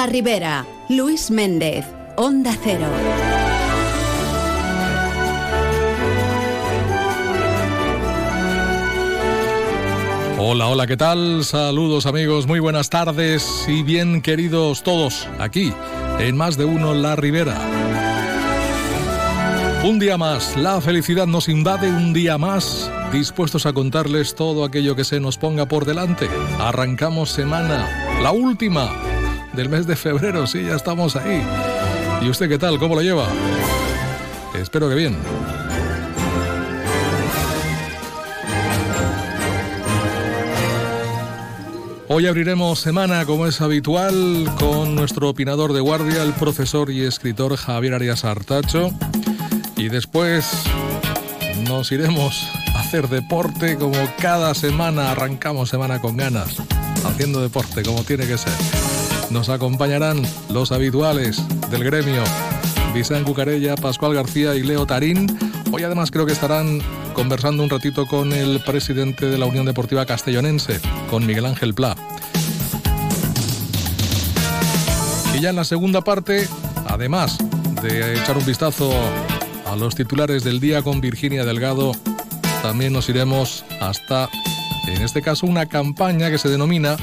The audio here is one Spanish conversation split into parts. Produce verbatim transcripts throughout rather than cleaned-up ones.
la Ribera, Luis Méndez, Onda Cero. Hola, hola, ¿qué tal? Saludos amigos, muy buenas tardes y bien queridos todos aquí en Más de Uno La Ribera. Un día más, la felicidad nos invade, un día más, dispuestos a contarles todo aquello que se nos ponga por delante. Arrancamos semana, la última del mes de febrero, sí, ya estamos ahí. ¿Y usted qué tal? ¿Cómo lo lleva? Espero que bien. Hoy abriremos semana, como es habitual, con nuestro opinador de guardia, el profesor y escritor Javier Arias Artacho. Y después nos iremos a hacer deporte como cada semana. Arrancamos semana con ganas, haciendo deporte como tiene que ser. Nos acompañarán los habituales del gremio, Vicente Cucarella, Pascual García y Leo Tarín. Hoy además creo que estarán conversando un ratito con el presidente de la Unión Deportiva Castellonense, con Miguel Ángel Pla. Y ya en la segunda parte, además de echar un vistazo a los titulares del día con Virginia Delgado, también nos iremos hasta, en este caso, una campaña que se denomina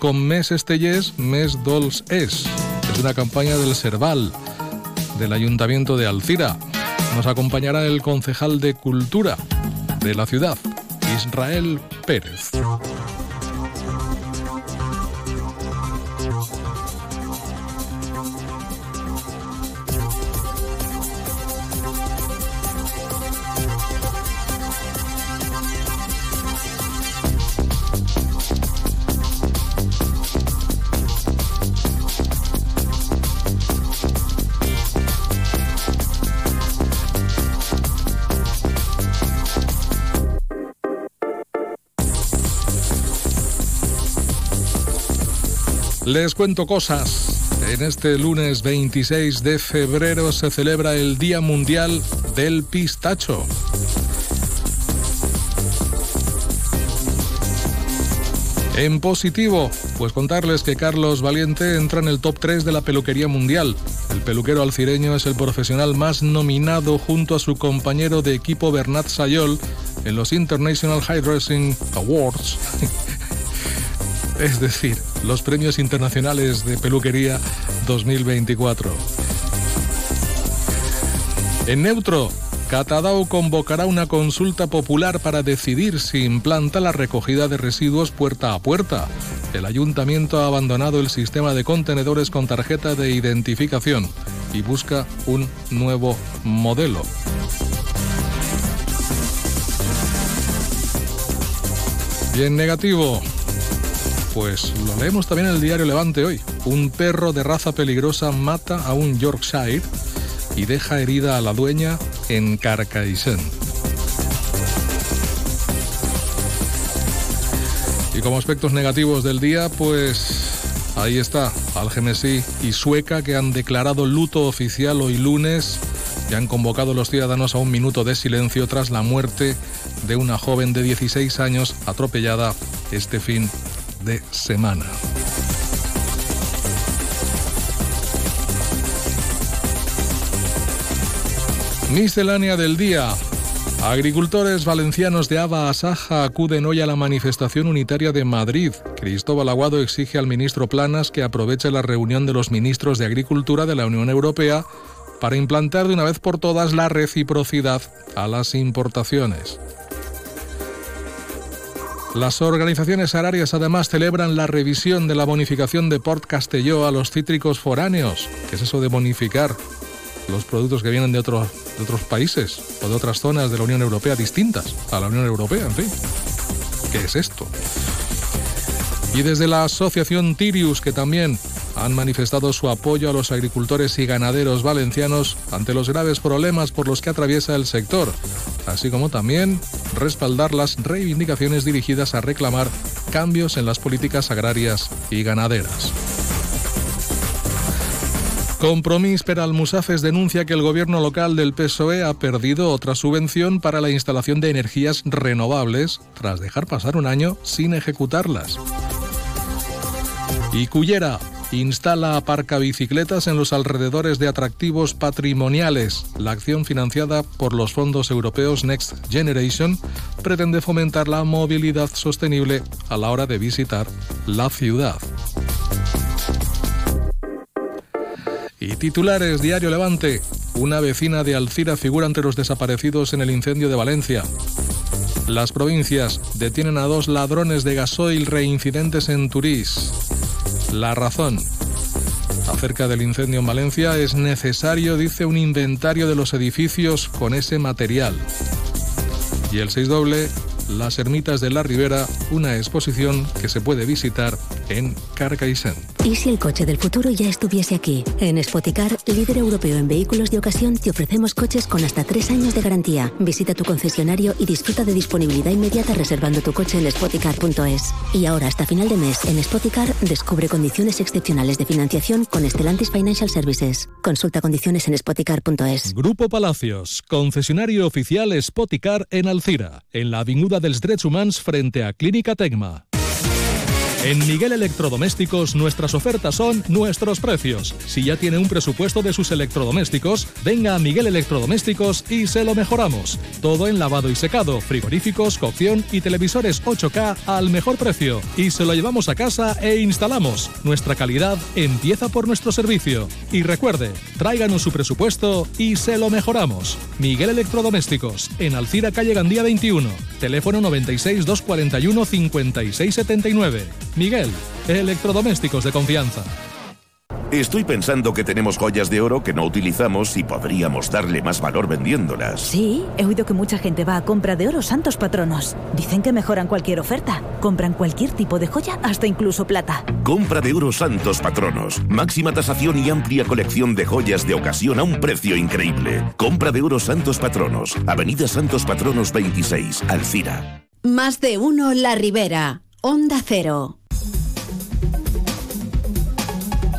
Con Mes Estellés, Mes Dols Es. Es una campaña del Serval, del Ayuntamiento de Alzira. Nos acompañará el concejal de Cultura de la ciudad, Israel Pérez. Les cuento cosas. En este lunes veintiséis de febrero se celebra el Día Mundial del Pistacho. En positivo, pues contarles que Carlos Valiente entra en el top tres de la peluquería mundial. El peluquero alcireño es el profesional más nominado junto a su compañero de equipo Bernat Sayol en los International Hairdressing Awards. Es decir, los Premios Internacionales de Peluquería dos mil veinticuatro. En neutro, Catadau convocará una consulta popular para decidir si implanta la recogida de residuos puerta a puerta. El ayuntamiento ha abandonado el sistema de contenedores con tarjeta de identificación y busca un nuevo modelo. Y en negativo, pues lo leemos también en el Diario Levante hoy. Un perro de raza peligrosa mata a un Yorkshire y deja herida a la dueña en Carcaixent. Y como aspectos negativos del día, pues ahí está, Algemesí y Sueca, que han declarado luto oficial hoy lunes y han convocado a los ciudadanos a un minuto de silencio tras la muerte de una joven de dieciséis años atropellada este fin de semana. Miscelánea del día. Agricultores valencianos de Ava a Saja acuden hoy a la manifestación unitaria de Madrid. Cristóbal Aguado exige al ministro Planas que aproveche la reunión de los ministros de Agricultura de la Unión Europea para implantar de una vez por todas la reciprocidad a las importaciones. Las organizaciones agrarias además celebran la revisión de la bonificación de Port Castelló a los cítricos foráneos. ¿Qué es eso de bonificar los productos que vienen de, otro, de otros países o de otras zonas de la Unión Europea distintas a la Unión Europea? En fin, ¿qué es esto? Y desde la asociación Tirius, que también han manifestado su apoyo a los agricultores y ganaderos valencianos ante los graves problemas por los que atraviesa el sector, así como también respaldar las reivindicaciones dirigidas a reclamar cambios en las políticas agrarias y ganaderas. Compromís per Almusafes denuncia que el gobierno local del P S O E ha perdido otra subvención para la instalación de energías renovables tras dejar pasar un año sin ejecutarlas. Y Cullera instala aparcabicicletas en los alrededores de atractivos patrimoniales. La acción, financiada por los fondos europeos Next Generation, pretende fomentar la movilidad sostenible a la hora de visitar la ciudad. Y titulares, Diario Levante. Una vecina de Alzira figura entre los desaparecidos en el incendio de Valencia. Las provincias detienen a dos ladrones de gasoil reincidentes en Turís. La Razón. Acerca del incendio en Valencia, es necesario, dice, un inventario de los edificios con ese material. Y el seis doble, Las ermitas de la Ribera, una exposición que se puede visitar en Carcaixent. ¿Y si el coche del futuro ya estuviese aquí? En Spoticar, líder europeo en vehículos de ocasión, te ofrecemos coches con hasta tres años de garantía. Visita tu concesionario y disfruta de disponibilidad inmediata reservando tu coche en spoticar punto es. Y ahora, hasta final de mes, en Spoticar, descubre condiciones excepcionales de financiación con Stellantis Financial Services. Consulta condiciones en spoticar punto es. Grupo Palacios, concesionario oficial Spoticar en Alzira, en la avinguda dels Drets Humans frente a Clínica Tecma. En Miguel Electrodomésticos, nuestras ofertas son nuestros precios. Si ya tiene un presupuesto de sus electrodomésticos, venga a Miguel Electrodomésticos y se lo mejoramos. Todo en lavado y secado, frigoríficos, cocción y televisores ocho K al mejor precio. Y se lo llevamos a casa e instalamos. Nuestra calidad empieza por nuestro servicio. Y recuerde, tráiganos su presupuesto y se lo mejoramos. Miguel Electrodomésticos, en Alcira, calle Gandía veintiuno, teléfono noventa y seis, doscientos cuarenta y uno, cincuenta y seis setenta y nueve. Miguel, electrodomésticos de confianza. Estoy pensando que tenemos joyas de oro que no utilizamos y podríamos darle más valor vendiéndolas. Sí, he oído que mucha gente va a Compra de Oro Santos Patronos. Dicen que mejoran cualquier oferta. Compran cualquier tipo de joya, hasta incluso plata. Compra de Oro Santos Patronos. Máxima tasación y amplia colección de joyas de ocasión a un precio increíble. Compra de Oro Santos Patronos. Avenida Santos Patronos veintiséis, Alcira. Más de uno La Ribera. Onda Cero.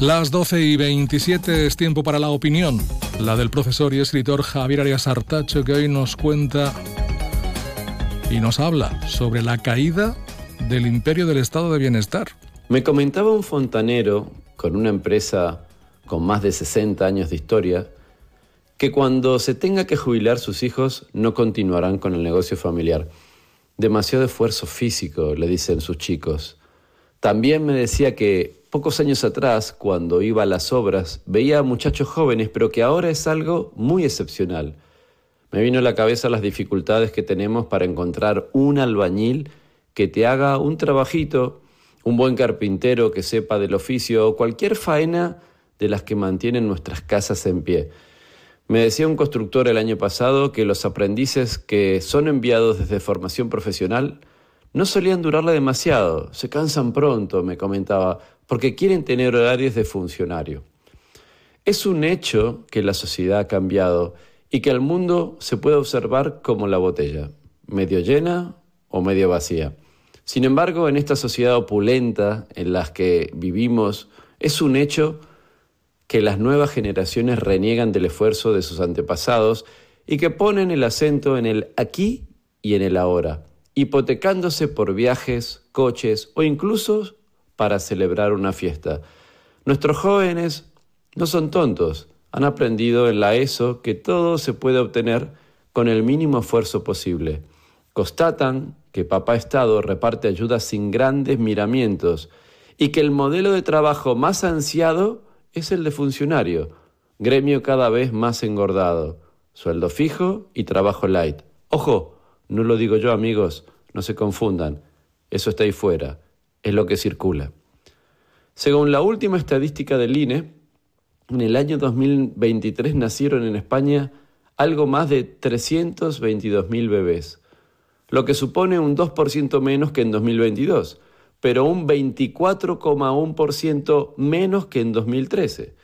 Las doce y veintisiete es tiempo para la opinión, la del profesor y escritor Javier Arias Artacho, que hoy nos cuenta y nos habla sobre la caída del imperio del Estado de Bienestar. Me comentaba un fontanero con una empresa con más de sesenta años de historia que cuando se tenga que jubilar sus hijos no continuarán con el negocio familiar. Demasiado esfuerzo físico, le dicen sus chicos. También me decía que pocos años atrás, cuando iba a las obras, veía a muchachos jóvenes, pero que ahora es algo muy excepcional. Me vino a la cabeza las dificultades que tenemos para encontrar un albañil que te haga un trabajito, un buen carpintero que sepa del oficio o cualquier faena de las que mantienen nuestras casas en pie. Me decía un constructor el año pasado que los aprendices que son enviados desde formación profesional no solían durarla demasiado, se cansan pronto, me comentaba, porque quieren tener horarios de funcionario. Es un hecho que la sociedad ha cambiado y que al mundo se puede observar como la botella, medio llena o medio vacía. Sin embargo, en esta sociedad opulenta en la que vivimos, es un hecho que las nuevas generaciones reniegan del esfuerzo de sus antepasados y que ponen el acento en el aquí y en el ahora, hipotecándose por viajes, coches o incluso para celebrar una fiesta. Nuestros jóvenes no son tontos, han aprendido en la ESO que todo se puede obtener con el mínimo esfuerzo posible. Constatan que Papá Estado reparte ayudas sin grandes miramientos y que el modelo de trabajo más ansiado es el de funcionario, gremio cada vez más engordado, sueldo fijo y trabajo light. Ojo, no lo digo yo, amigos, no se confundan, eso está ahí fuera. Es lo que circula. Según la última estadística del I N E, en el año dos mil veintitrés nacieron en España algo más de trescientos veintidós mil bebés, lo que supone un dos por ciento menos que en dos mil veintidós, pero un veinticuatro coma uno por ciento menos que en dos mil trece.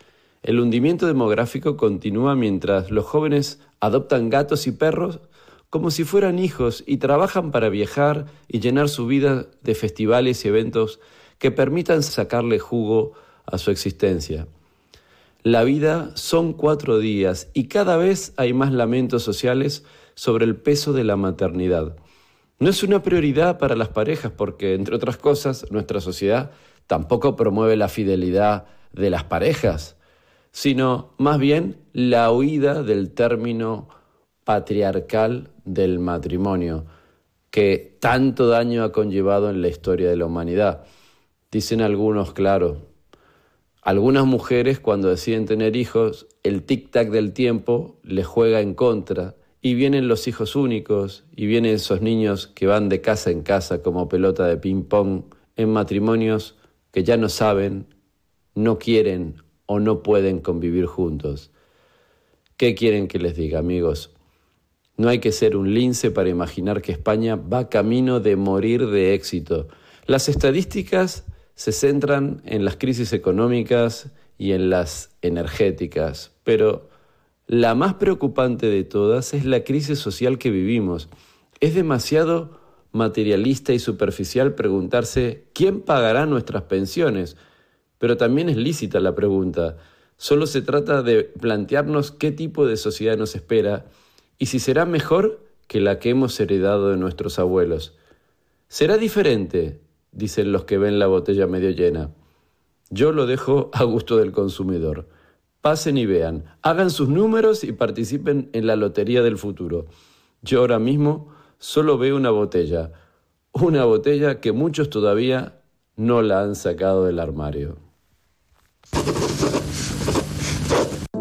El hundimiento demográfico continúa mientras los jóvenes adoptan gatos y perros como si fueran hijos y trabajan para viajar y llenar su vida de festivales y eventos que permitan sacarle jugo a su existencia. La vida son cuatro días y cada vez hay más lamentos sociales sobre el peso de la maternidad. No es una prioridad para las parejas porque, entre otras cosas, nuestra sociedad tampoco promueve la fidelidad de las parejas, sino más bien la huida del término patriarcal del matrimonio, que tanto daño ha conllevado en la historia de la humanidad. Dicen algunos, claro, algunas mujeres cuando deciden tener hijos, el tic-tac del tiempo les juega en contra y vienen los hijos únicos y vienen esos niños que van de casa en casa como pelota de ping-pong en matrimonios que ya no saben, no quieren o no pueden convivir juntos. ¿Qué quieren que les diga, amigos? No hay que ser un lince para imaginar que España va camino de morir de éxito. Las estadísticas se centran en las crisis económicas y en las energéticas, pero la más preocupante de todas es la crisis social que vivimos. Es demasiado materialista y superficial preguntarse ¿quién pagará nuestras pensiones? Pero también es lícita la pregunta. Solo se trata de plantearnos qué tipo de sociedad nos espera y si será mejor que la que hemos heredado de nuestros abuelos. ¿Será diferente?, dicen los que ven la botella medio llena. Yo lo dejo a gusto del consumidor. Pasen y vean, hagan sus números y participen en la lotería del futuro. Yo ahora mismo solo veo una botella, una botella que muchos todavía no la han sacado del armario.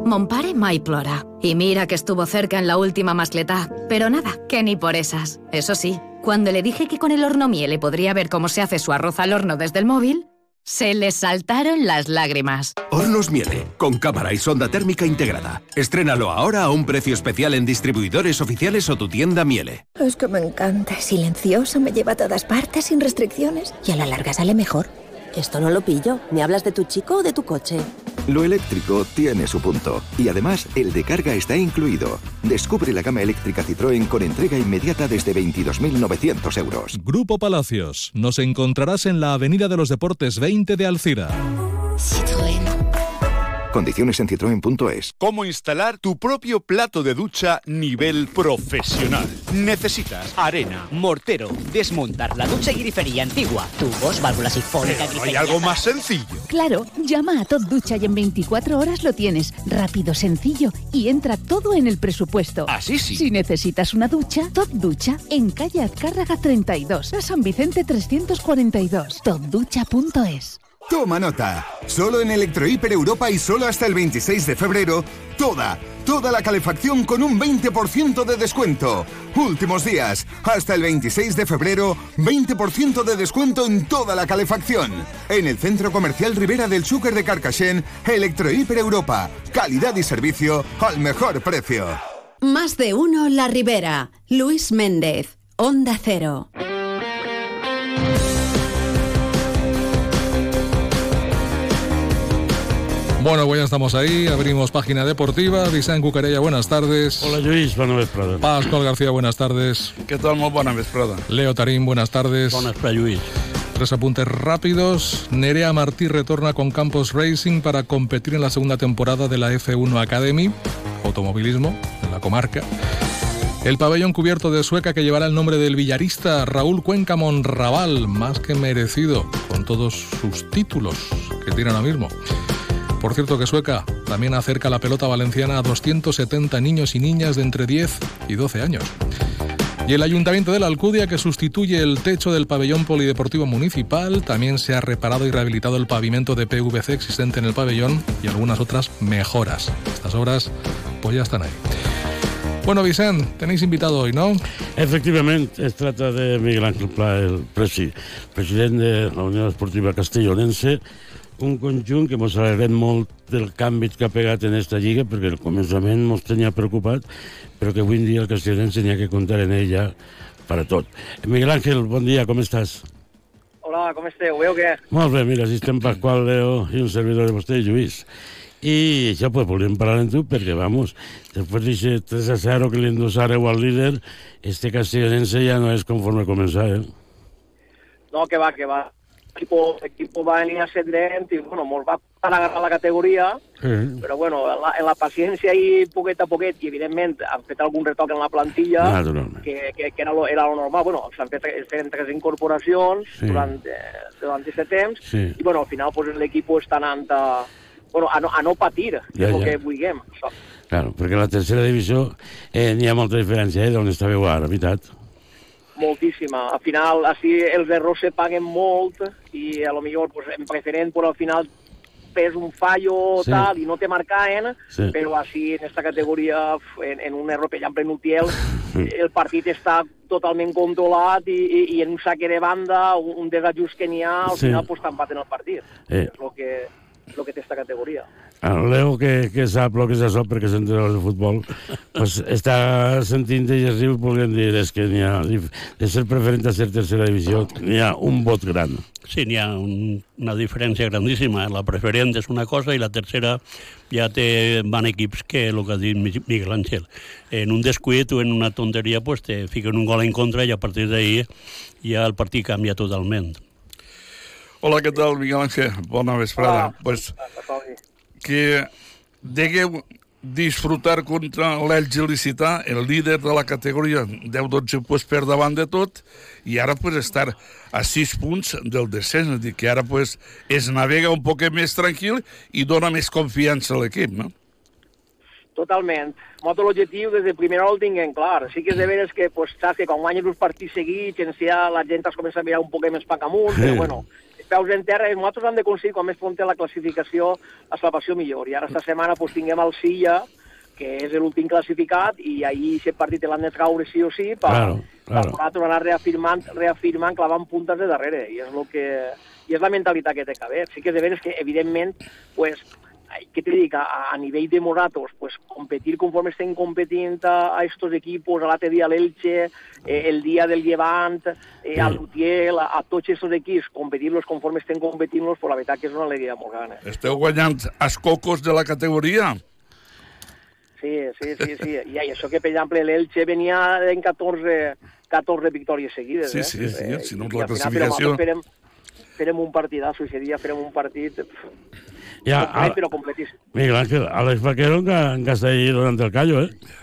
Mon pare mai plora. Y mira que estuvo cerca en la última mascletá, pero nada, que ni por esas. Eso sí, cuando le dije que con el horno Miele podría ver cómo se hace su arroz al horno desde el móvil, se les saltaron las lágrimas. Hornos Miele, con cámara y sonda térmica integrada. Estrénalo ahora a un precio especial en distribuidores oficiales o tu tienda Miele. Es que me encanta, es silencioso, me lleva a todas partes sin restricciones y a la larga sale mejor. Esto no lo pillo. ¿Me hablas de tu chico o de tu coche? Lo eléctrico tiene su punto. Y además, el de carga está incluido. Descubre la gama eléctrica Citroën con entrega inmediata desde veintidós mil novecientos euros. Grupo Palacios. Nos encontrarás en la Avenida de los Deportes veinte de Alzira. Citroën. Condiciones en citroen punto es. ¿Cómo instalar tu propio plato de ducha nivel profesional? Necesitas arena, mortero, desmontar la ducha y grifería antigua, tubos, válvulas hidráulicas, grifería... ¿Hay algo más sencillo? Claro, llama a Top Ducha y en veinticuatro horas lo tienes. Rápido, sencillo y entra todo en el presupuesto. Así sí. Si necesitas una ducha, Top Ducha en calle Azcárraga treinta y dos, a San Vicente trescientos cuarenta y dos. top ducha punto es. Toma nota, solo en Electro Hiper Europa y solo hasta el veintiséis de febrero, toda, toda la calefacción con un veinte por ciento de descuento. Últimos días, hasta el veintiséis de febrero, veinte por ciento de descuento en toda la calefacción. En el Centro Comercial Ribera del Xúquer de Carcaixent, Electro Hiper Europa, calidad y servicio al mejor precio. Más de uno La Ribera, Luis Méndez, Onda Cero. Bueno, pues ya estamos ahí, abrimos página deportiva. Vicente Cucarella, buenas tardes. Hola, Lluís, buenas vesprades. Pascual García, buenas tardes. ¿Qué tal? Muy buenas vesprades. Leo Tarín, buenas tardes. Buenas tardes, Lluís. Tres apuntes rápidos. Nerea Martí retorna con Campos Racing para competir en la segunda temporada de la efe uno Academy, automovilismo, en la comarca. El pabellón cubierto de Sueca que llevará el nombre del villarista Raúl Cuenca Monraval, más que merecido, con todos sus títulos que tiene ahora mismo. Por cierto que Sueca también acerca la pelota valenciana a doscientos setenta niños y niñas de entre diez y doce años. Y el Ayuntamiento de la Alcudia, que sustituye el techo del pabellón polideportivo municipal, también se ha reparado y rehabilitado el pavimento de P V C existente en el pabellón y algunas otras mejoras. Estas obras pues ya están ahí. Bueno, Vicent, tenéis invitado hoy, ¿no? Efectivamente, se trata de Miguel Ángel Pla, el presi- presidente de la Unión Deportiva Castellonense, un conjunt que mos alegrem molt del canvi que ha pegat en esta lliga, perquè al començament mos tenia preocupat, però que avui en dia el castellonense n'hi ha que comptar en ella per a tot. Miguel Ángel, bon dia, com estàs? Hola, com esteu? Veu què? Molt bé, mira, si estem Pasqual, Leo i un servidor de vostè, Lluís. I ja pues, volíem parlar amb tu perquè, vamos, després d'aquest tres a zero que li endosareu al líder, este castellonense ja no és conforme començar, eh? No, que va, que va. equipo, equipo va en línia ascendent i, bueno, molts va per agarrar la categoria, mm. però, bueno, en la, en la paciència i poquet a poquet, i, evidentment, han fet algun retoc en la plantilla, ah, que, que, que era lo, era lo normal. Bueno, s'han fet tres incorporacions sí. durant, eh, durant aquest temps, sí. i, bueno, al final, pues, l'equip està anant a, bueno, a, no, a no patir, que ja, és el ja. que vulguem. Això. Claro, perquè la tercera divisió eh, n'hi ha molta diferència, eh, d'on estàveu ara, veritat? Moltíssima. Al final, així, els errors se paguen molt i, a lo millor, pues, en preferent, però al final fes un fallo sí. tal i no te marcaven, sí. però així, en aquesta categoria, en, en un error pellant penutiel, el partit està totalment controlat i, i, i en un saque de banda, un, un desajust que n'hi ha, al sí. final, pues, t'empaten el partit. Eh. És el que... lo que té esta categoria. El Leo, que, que sap el que és això, perquè és entrenador de futbol, pues està sentint-te i es riu, podríem dir, és que n'hi ha... De ser preferent a ser tercera divisió, n'hi ha un vot gran. Sí, n'hi ha un, una diferència grandíssima. La preferent és una cosa i la tercera ja té, van equips que, el que ha dit Miguel Ángel, en un descuit o en una tonteria, pues, te fiquen un gol en contra i a partir d'ahir ja el partit canvia totalment. Hola, què tal, Miguel Ángel? Bona vesprada. Hola. Pues, que degueu disfrutar contra l'Elx-Ilicità, el líder de la categoria, deu dotze pues, per davant de tot, i ara pues, estar a sis punts del descens. És dir, que ara pues, es navega un poc més tranquil i dona més confiança a l'equip, no? Totalment. Molt l'objectiu des de primera hora el tinguem clar. Sí que és de veres que, pues, saps que quan guanyes uns partits seguits, la gent es comença a mirar un poc més pac amunt, sí. però bueno, peus en terra, i nosaltres hem d'aconseguir, quan més pronta la classificació, la salvació millor. I ara, esta setmana, pues, tinguem el Silla, que és l'últim classificat, i ahir aquest partit l'han de traure sí o sí, per claro, claro. anar reafirmant, reafirmant, clavant puntes de darrere. I és, lo que, i és la mentalitat que té que haver. Sí que és de veres que, evidentment, pues, ¿qué te digo? A, a nivel de moratos, pues competir conforme estén competiendo a estos equipos, al otro día el Elche, eh, el día del Levante, eh, al Utiel, a, a todos estos equipos, competirlos conforme estén competiendo, por la verdad que es una alegría muy grande. ¿Esteu guanyant els cocos de la categoría? Sí, sí, sí, sí. I això que, per exemple, l'Elche venia en catorze victòries seguides. Sí, sí, eh? sí, eh, si no, la classificació... Esperem, esperem un partidazo, ese dia farem un partit... Ya, a, pero Miguel Ángel, Alex Vaquero encara està allà durant el callo, eh?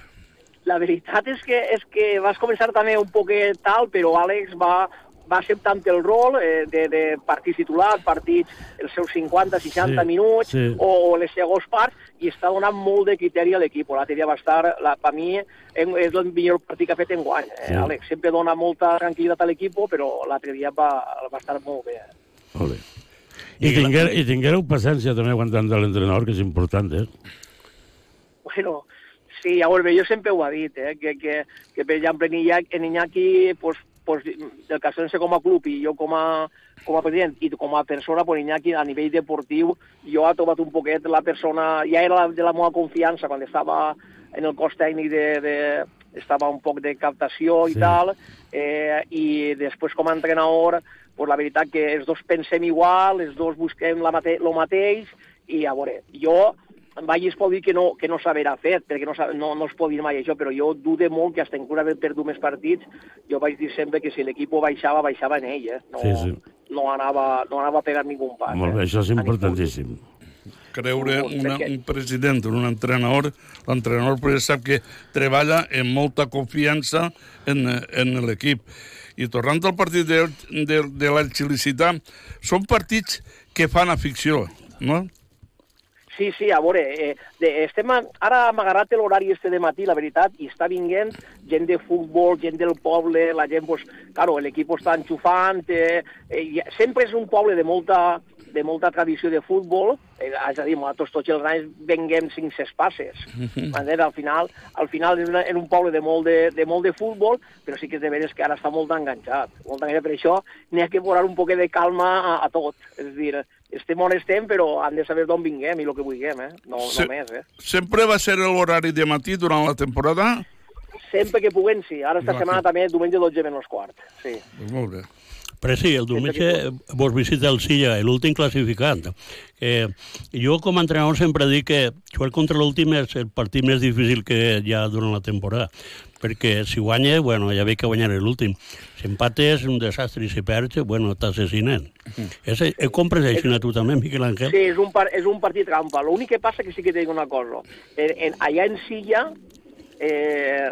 La veritat és que, és que vas començar també un poquet tal, però Àlex va, va acceptant el rol eh, de, de partits titulars, partits els seus cinquanta seixanta sí, minuts sí. o les segons parts, i està donant molt de criteri a l'equip. L'altre dia va estar, la, per mi, en, és el millor partit que ha fet en guany. Eh? Sí. Àlex sempre dona molta tranquil·litat a l'equip, però l'altre dia va, va estar molt bé. Molt bé. I, tinguer, I tinguereu paciència també quan tant de l'entrenador, que és important, eh? Bueno, sí, a veure, jo sempre ho he dit, eh? Que, que, que per exemple, en Iñaki, pues, pues, del Castellonense com a club i jo com a, com a president i com a persona, pues, Iñaki, a nivell deportiu, jo ha trobat un poquet la persona... Ja era de la meva confiança quan estava en el cos tècnic de... de estava un poc de captació i sí. tal, eh, i després com a entrenador, pues, la veritat que els dos pensem igual, els dos busquem la mate- lo mateix, i a veure, jo em vaig dir que no, que no s'haverà fet, perquè no, no, no es pot dir mai això, però jo dude molt que hasta encara haver perdut més partits, jo vaig dir sempre que si l'equip baixava, baixava en ell, eh? no, sí, sí. no, anava, no anava a pegar ningú pas. Molt bé, eh? Això és importantíssim. Creure una, un president, un entrenador, l'entrenador pues, sap que treballa amb molta confiança en, en l'equip. I tornant al partit de, de, de l'Elx-Ilicità, són partits que fan afició, no? Sí, sí, a veure, eh, de, estem a, ara hem agarrat l'horari este de matí, la veritat, i està vinguent gent de futbol, gent del poble, la gent, pues, claro, l'equip està enxufant, eh, eh, sempre és un poble de molta... de molta tradició de futbol, eh, és a dir, nosaltres tots els anys venguem cinc-ses passes. Al final, al final és, una, és un poble de molt de, de molt de futbol, però sí que és de veres que ara està molt enganxat. Molt enganxat. Per això n'hi ha que posar un poquet de calma a, a tot. És a dir, estem on estem, però hem de saber d'on vinguem i el que vulguem, eh? No, Se- no més, eh? Sempre va ser l'horari de matí durant la temporada? Sempre que puguem, sí. Ara, esta setmana, també, diumenge dotze menys quart. Sí. Molt bé. Però sí, el diumenge vos visita el Silla, l'últim classificat. Eh, jo, com a entrenador, sempre dic que jugar contra l'últim és el partit més difícil que hi ha durant la temporada, perquè si guanyes, bueno, ja ve que guanyaré l'últim. Si empates, és un desastre, i si perds, bueno, t'assassinen. Mm. Compres així a tu també, Miguel Ángel? Sí, és un, par- és un partit trampa. L'únic que passa que sí que te dic una cosa. En, en, allà en Silla... Eh,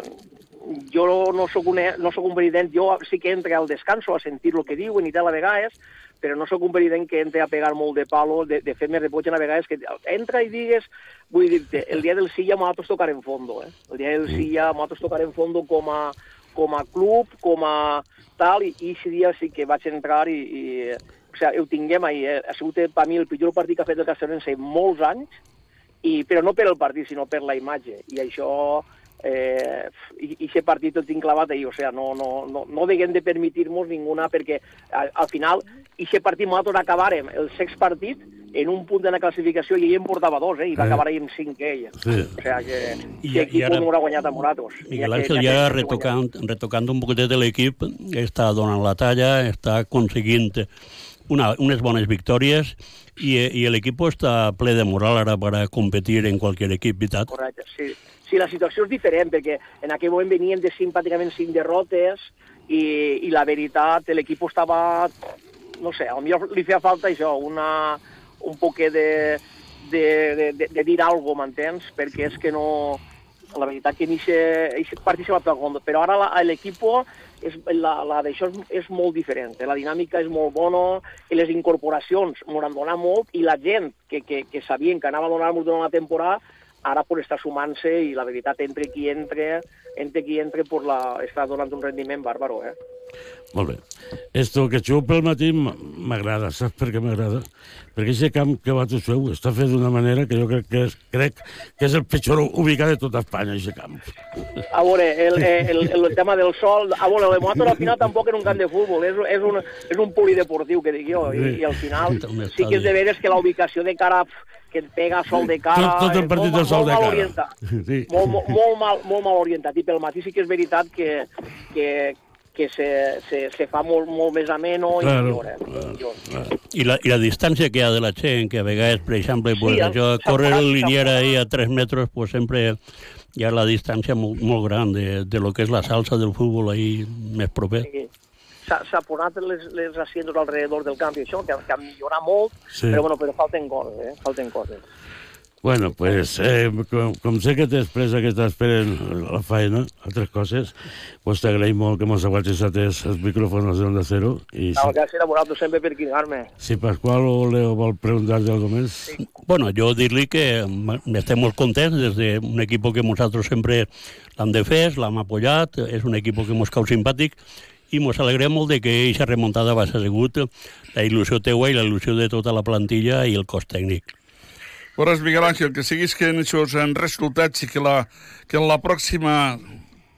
jo no sóc un, no sóc un verident, jo sí que entro al descanso a sentir el que diuen i tal a vegades, però no sóc un verident que entri a pegar molt de palo, de, de fer més repoix a vegades, que entra i digues, vull dir-te, el dia del Silla nosaltres tocarem fondo, eh? El dia del Silla nosaltres tocarem fondo com a, com a club, com a tal, i aquest dia sí que vaig entrar i... i o sigui, ho tinguem ahir, eh? Ha sigut per mi el pitjor partit que ha fet el Castellonense en molts anys, i, però no per el partit, sinó per la imatge, i això... Eh, i aquest partit el tinc clavat ahir, o sigui, no, no, no, no deguem de permitir-nos ninguna, perquè al, al final aquest partit nosaltres acabarem el sext partit en un punt de la classificació i ell en portava dos, eh, i va eh. acabar ahir en cinquè ella. Sí. O sigui, que, I, que equip no haurà guanyat a Moratos. Miguel Ángel, ja, ja retocant, retocant un poquet de l'equip, està donant la talla, està aconseguint una, unes bones victòries, i, i l'equip està ple de moral ara per competir en qualsevol equip, veritat? Correcte, sí. Sí, la situació és diferent, perquè en aquell moment venien de simpàticament cinc derrotes i, i la veritat, l'equip estava... No sé, potser li feia falta això, una, un poquet de, de, de, de, de dir alguna cosa, m'entens? Perquè és que no... La veritat que en aquest partit se va pel compte, però ara l'equip, la, la d'això és, és molt diferent, eh? La dinàmica és molt bona, les incorporacions m'ho han donat molt, i la gent que, que, que sabien que anava a donar-nos durant la temporada, ara per estar sumant-se, i la veritat, entre qui entra, entre qui entra, per la... està donant un rendiment bàrbaro, eh? Molt bé. Esto que jugueu pel matí m'agrada, saps per què m'agrada? Perquè aquest camp que vosaltres jugueu està fet d'una manera que jo crec que és, crec que és el pitjor ubicat de tota Espanya, aquest camp. A veure, el, el, el, el tema del sol... A veure, el Moator al final tampoc és un camp de futbol, és, és, un, és un polideportiu, que dic jo, i, i al final sí que és de veres que la ubicació de cara... que et pega sol de cara... Tot, tot el partit del sol de cara. Orientat. Sí. Molt, molt, molt, mal, molt mal orientat. I pel matí sí que és veritat que, que, que se, se, se fa molt, molt més ameno. Claro, i, millor, eh? Millor. Claro. I, la, I la distància que hi ha de la gent, que a vegades, per exemple, sí, pues, jo correr el liniera ahí a tres metres, pues sempre hi ha la distància molt, molt gran de, de lo que és la salsa del futbol ahí més proper. Sí. S'ha, s'ha posat les, les asientos alrededor del camp i això, que, que ha millorat molt, sí. Però, bueno, però falten coses, eh? Falten coses. Bueno, pues, eh, com, com sé que després aquesta espera la faena, altres coses, pues t'agraïm molt que mos aguantis atès els micròfons d'Onda Cero. I no, sí. Que serà vosaltres sempre per quedar-me. Si Pascual o Leo vol preguntar-te alguna més. Sí. Bueno, jo dir-li que estem molt contents des d'un equip que nosaltres sempre l'hem defès, l'hem apoyat, és un equip que mos cau simpàtic, i mos alegrem molt de que aquesta remuntada va ser segut la il·lusió teua i la il·lusió de tota la plantilla i el cos tècnic. Veuràs, Miguel Ángel, que siguis que en aquests resultats i que, la, que en la pròxima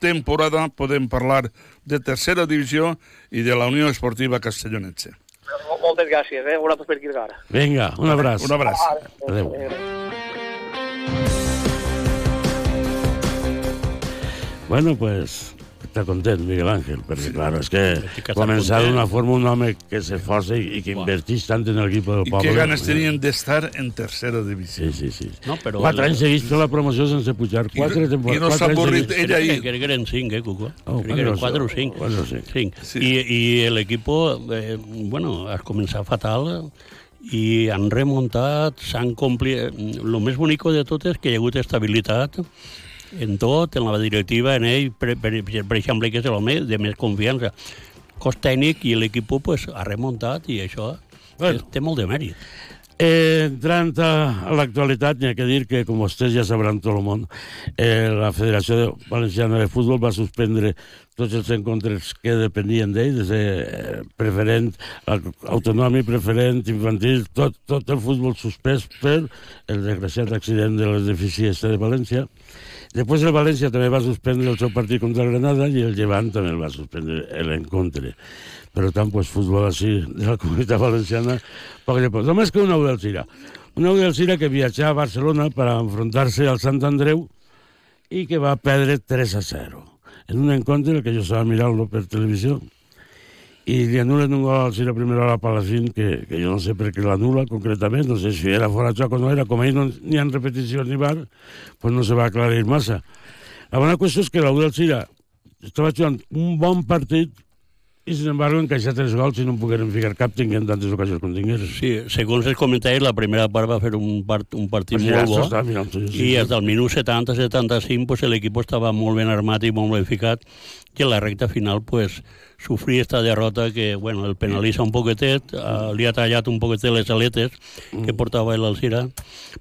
temporada podem parlar de tercera divisió i de la Unió Esportiva Castellonense. Moltes gràcies, eh? Vosaltres per aquí ara. Vinga, un abraç. Un abraç. Adéu. Bueno, pues... Està content, Miguel Ángel, perquè, sí, claro, és que, que començar d'una forma un home que s'esforça i, i que invertís tant en el equip del poble... I que ganes tenien d'estar en tercera divisió. Sí, sí, sí. No, però quatre el... anys seguits per la promoció sense pujar. Quatre temporades. I no s'ha avorrit ell ahir. Crec que eren cinc, eh, Cuco? Oh, crec que eren quatre o cinc. Quatre o cinc. cinc. Sí. I, i l'equip, eh, bueno, has començat fatal... i han remuntat, s'han complit... Lo més bonic de tot és que hi ha hagut estabilitat en tot, en la directiva, en ell, per, per, per exemple, que és l'home de més confiança. Cos tècnic i l'equip pues, ha remuntat i això bueno, té molt de mèrit. Eh, entrant a l'actualitat, n'hi ha que dir que, com vostès ja sabran tot el món, eh, la Federació Valenciana de Futbol va suspendre tots els encontres que depenien d'ell, des de preferent, autonomia, preferent, infantil, tot, tot el futbol suspès per el desgraciat accident de les deficiències de València. Després el València també va suspendre el seu partit contra el Granada i el Llevant també el va suspendre l'encontre. Per tant, pues, futbol així de la comunitat valenciana, poc de poc. Només que una Audazira. Una Audazira que viatjava a Barcelona per enfrontar-se al Sant Andreu i que va perdre tres a zero. En un encontre, el que jo estava mirant-lo per televisió, y le anulen un gol así la primera hora a Palacín, que, que yo no sé por qué lo anula concretamente, no sé si era fuera de o no era, como ahí no, ni han repetición ni bar, pues no se va a aclarar massa. La bona qüestió és que l'Audazira estava jugant un bon partit i, sin embargo, encaixar tres gols i no pogueren ficar cap, tinguent tantes ocasions com tingués. Sí, segons els comentaris, la primera part va fer un, part, un partit pues molt bo, hasta final, sí, sí, i hasta el minut setenta setenta-cinc pues, l'equip estava molt ben armat i molt ben ficat, que en la recta final pues, sufrí esta derrota que bueno, el penalitza un poquetet, eh, li ha tallat un poquetet les aletes que portava l'Alzira,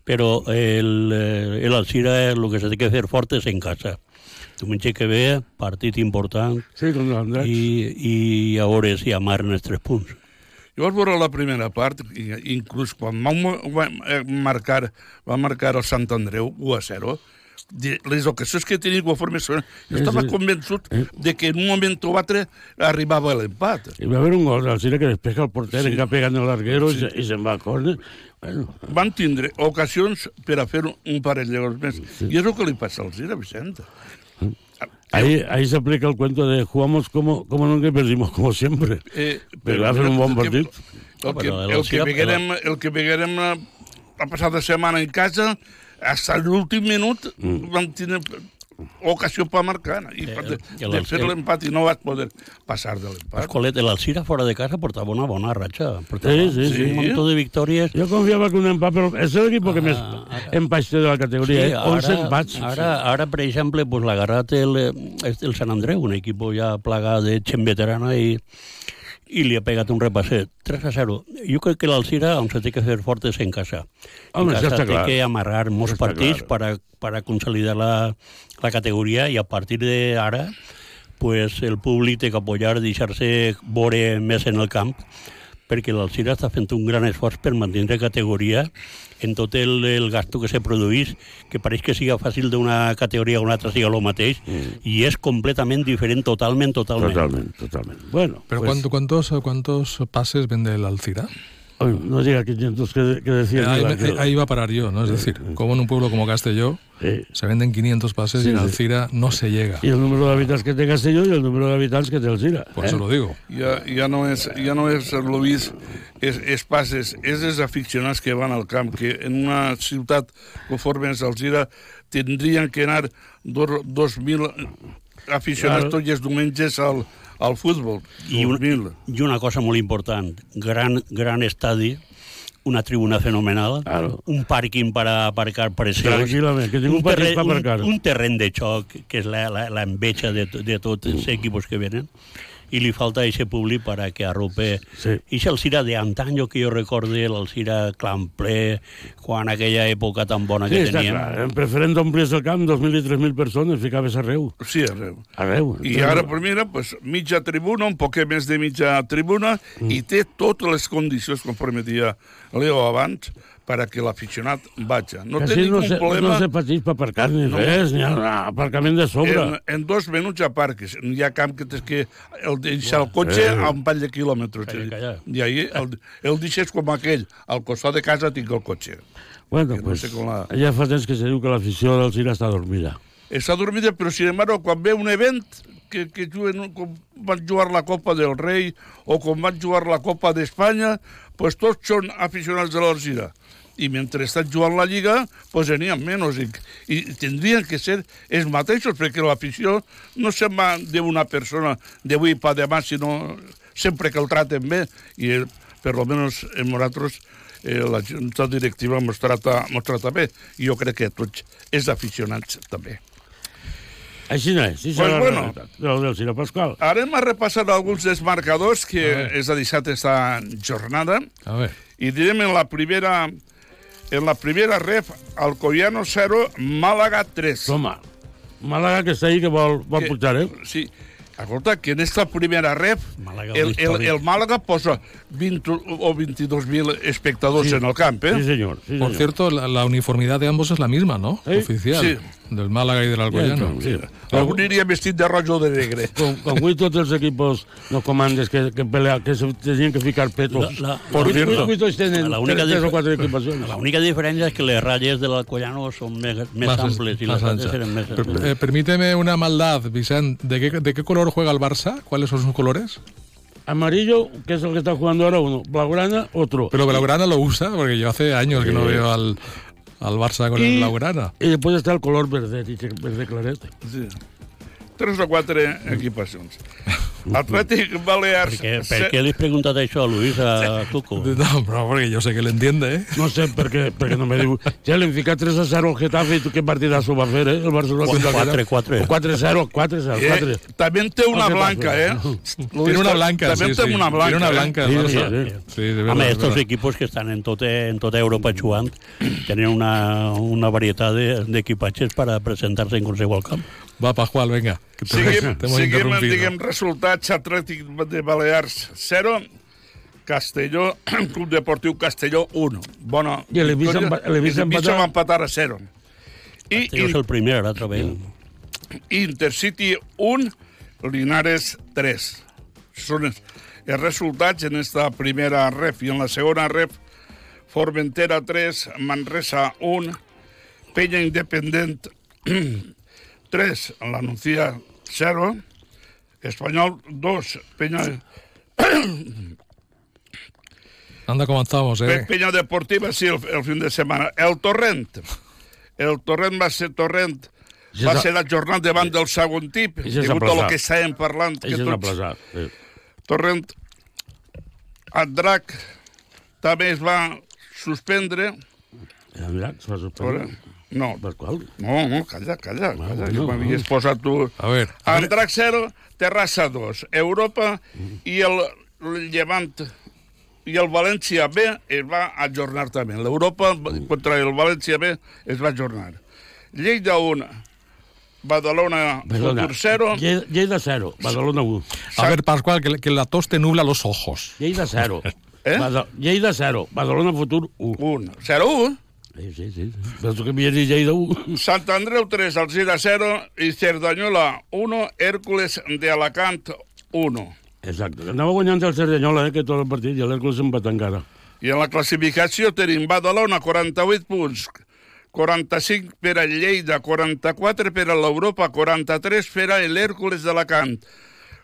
però l'Alzira el que s'ha de fer fort és en casa. Diumenge que ve, partit important, sí, i, i a veure si amaren els tres punts. Jo vaig veure la primera part, inclús quan va marcar, va marcar el Sant Andreu u a zero, les ocasions que tenia Guaformesona, jo estava convençut de que en un moment o altre arribava l'empat. Hi va haver un gol d'Alzira que despega el porter, sí, encara pegant el larguero, sí, i se'n va a córner. Bueno. Van tindre ocasions per a fer un parell de gols més. Sí. I és el que li passa a Alzira, Vicente. Ahí, ahí se aplica el cuento de jugamos como, como nunca y perdimos como siempre. Eh, pero va a ser un bon partit. El que, el que veguerem, el que veguerem la, la passada setmana en casa, hasta el últim minut van tenir ocasió per marcar i de, de fer l'empat i no vas poder passar de l'empat. Pascualet, l'Alzira fora de casa portava una bona ratxa. Portava, sí, sí, sí, un montó de victòries. Jo confiava que un empat, però és l'equip que més empats té de la categoria, sí, eh? onze empats. Ara, ara, per exemple, pues, l'agarrat el, el Sant Andreu, un equip ja plagat de gent veterana i i li ha pegat un repasset, tres a zero. Jo crec que l'Alzira, on se té que fer fort, és en casa. Home, en casa té clar que amarrar molts això partits per para consolidar la, la categoria, i a partir d'ara pues, el públic té que apoyar, deixar-se veure més en el camp, perquè l'Alzira està fent un gran esforç per mantenir categoria en tot el, el gasto que se produeix, que pareix que siga fàcil d'una categoria a una altra siga el mateix, mm. i és completament diferent, totalment, totalment. Totalment, totalment. Bueno, ¿pero pues... ¿cuántos, cuántos pases vende l'Alzira? No llega a quinientos, que, que decía... Ahí, que... ahí va a parar yo, ¿no? Es decir, como en un pueblo como Castelló, sí, se venden quinientos pases, sí, y en Alzira no se llega. Y el número de habitantes que tiene Castelló y el número de habitantes que tiene Alzira. Por ¿eh? Eso lo digo. Ya, ya no es, ya no es Luis, es, es pases, es los aficionados que van al camp, que en una ciudad conforme es Alzira tendrían que anar dos, dos mil aficionados, claro, tots els diumenges al... al futbol. I, un, i una cosa molt important, gran, gran estadi, una tribuna fenomenal, claro, un pàrquing per aparcar preciós, que un, terren, per aparcar. Un, un terreny de xoc, que és l'enveja de, de tots els equips que venen, i li falta aquest públic per a que arrope. Sí. I l'Alzira d'antanyo, que jo recorde, l'Alzira Clamplé, quan aquella època tan bona, sí, que teníem. Sí, està clar. En preferent d'omplies el camp, dos mil i tres mil persones, ficaves arreu. Sí, arreu. Arreu. I arreu. Ara, pues, mira, pues, mitja tribuna, un poquet més de mitja tribuna, mm. i té totes les condicions, conforme dia Leo abans, per a que l'aficionat vaja. No té ningú no problema... No se pateix per aparcar ni no, res, ni aparcament de sobre. En, en dos minuts aparques. Hi ha camp que tens que el deixar el cotxe eh. a un pal de quilòmetres. I ahí el, el deixes com aquell. Al costat de casa tinc el cotxe. Bueno, que pues, no sé com la... ja fa temps que se diu que l'afició del Cira està dormida. Està dormida, però, sin embargo, quan ve un event... que, que juguen, van jugar la Copa del Rei o com van jugar la Copa d'Espanya, pues tots són aficionats de l'Alzira. I mentre estan jugant la Lliga, pues n'hi ha menys. I, i tindrien que ser els mateixos, perquè l'afició no se'n va d'una persona d'avui per demà, sinó sempre que el traten bé. I per lo menos en nosaltres eh, la Junta Directiva mos trata, mos trata bé. I jo crec que tots els aficionats també. Així no és, això pues és bueno, la realitat. Pascual. Ara hem repassat alguns dels marcadors que es ha deixat esta jornada. A veure. I direm en la primera, en la primera ref, Alcoyano zero, Màlaga tres. Toma, Màlaga que està ahí, que vol, vol que, pujar, eh? Sí. Escolta, que en esta primera ref el, el, el Málaga posa veinte o veintidós mil espectadores, sí, en el camp, ¿eh? Sí, señor. Sí, por señor. Cierto, la, la uniformidad de ambos es la misma, ¿no? ¿Sí? Oficial. Sí. Del Málaga y del Alcoyano. Sí, sí. Algún iría vestido de rojo de negre. Con, con Huito, todos los equipos, los comandes que, que pelean, que se tenían que ficar petos. La, la, por cierto. Huito tienen la única tres o cuatro equipaciones. La única diferencia es que las rayas del Alcoyano son más, más amplias y las rayas eran más amplias. Eh, permíteme una maldad, Vicent. ¿De qué, de qué color juega el Barça? ¿Cuáles son sus colores? Amarillo, que es el que está jugando ahora uno. Blaugrana, otro. Pero Blaugrana lo usa, porque yo hace años que no veo al, al Barça con y, el Blaugrana. Y después está el color verde, verde clarete. Sí. Tres o quatre equipacions. Atlètic Balears... ¿Por qué, per qué le has preguntado eso a Luis, a Tuco? No, pero porque yo sé que le entiende, ¿eh? No sé, porque, porque no me digo... Ya le enfica tres a zero al Getafe, ¿tú qué partidazo va a hacer, eh? El Barcelona... cuatro a cuatro. cuatro a cero, cuatro a cero. También tiene una blanca, ¿eh? Tiene una blanca, sí, sí. También tiene una blanca. Tiene una blanca. Sí, sí. Home, estos equipos que están en toda Europa jugant tienen una variedad de equipajes para presentarse en qualsevol camp. Va, Pascual, venga. Seguim, seguim diguem, resultats. Atlètic de Balears zero, Castelló, Club Deportiu Castelló uno. Bueno, i l'Eivissa va empatar a zero. Castelló és el primer, ara trobem. Intercity uno, Linares tres. Són els resultats en esta primera ref. I en la segona ref, Formentera tres, Manresa uno, Penya Independent tres, la Nucía cero, Español dos, Peña... Anda, comenzamos, eh. Peña Deportiva, sí, el, el fin de semana. El Torrent. El Torrent va ser Torrent. Va ser ajornat davant del segon tip. Degut a lo que estàvem parlant. Torrent. El Drac també es va suspendre. El Drac es va suspendre. No, no, no, calla, calla, calla, que m'havies posat tu... A veure... Andrac zero, Terrassa dos, Europa i el Llevant i el València B es va ajornar també. L'Europa contra el València B es va ajornar. Lleida un, Badalona cero... Lleida zero, Badalona uno. A veure, Pascual, que la tos te nubla los ojos. Lleida zero. Lleida zero, Badalona Futur uno. zero a uno? Sí, sí, sí. Penso que m'hi has dit Lleida uno. Sant Andreu tres, Alzira zero i Cerdanyola uno, Hèrcules de Alacant uno. Exacte. Anava guanyant el Cerdanyola, eh, que tot el partit, i l'Hèrcules empat encara. I en la classificació tenim Badalona, quaranta-vuit punts, quaranta-cinc per a Lleida, quaranta-quatre per a l'Europa, quaranta-tres per a l'Hèrcules de Alacant,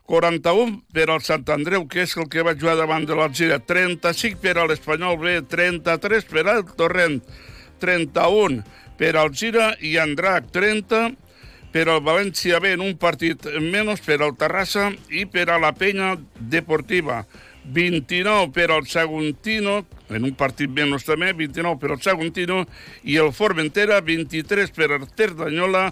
quaranta-un per al Sant Andreu, que és el que va jugar davant de l'Alzira, trenta-cinc per a l'Espanyol B, trenta-tres per al Torrent, trenta-un per al Gira i Andrac, trenta per al València B en un partit menys per al Terrassa i per a la Penya Deportiva, vint-i-nou per al Saguntino en un partit menys també, vint-i-nou per al Saguntino i el Formentera, vint-i-tres per al Cerdanyola,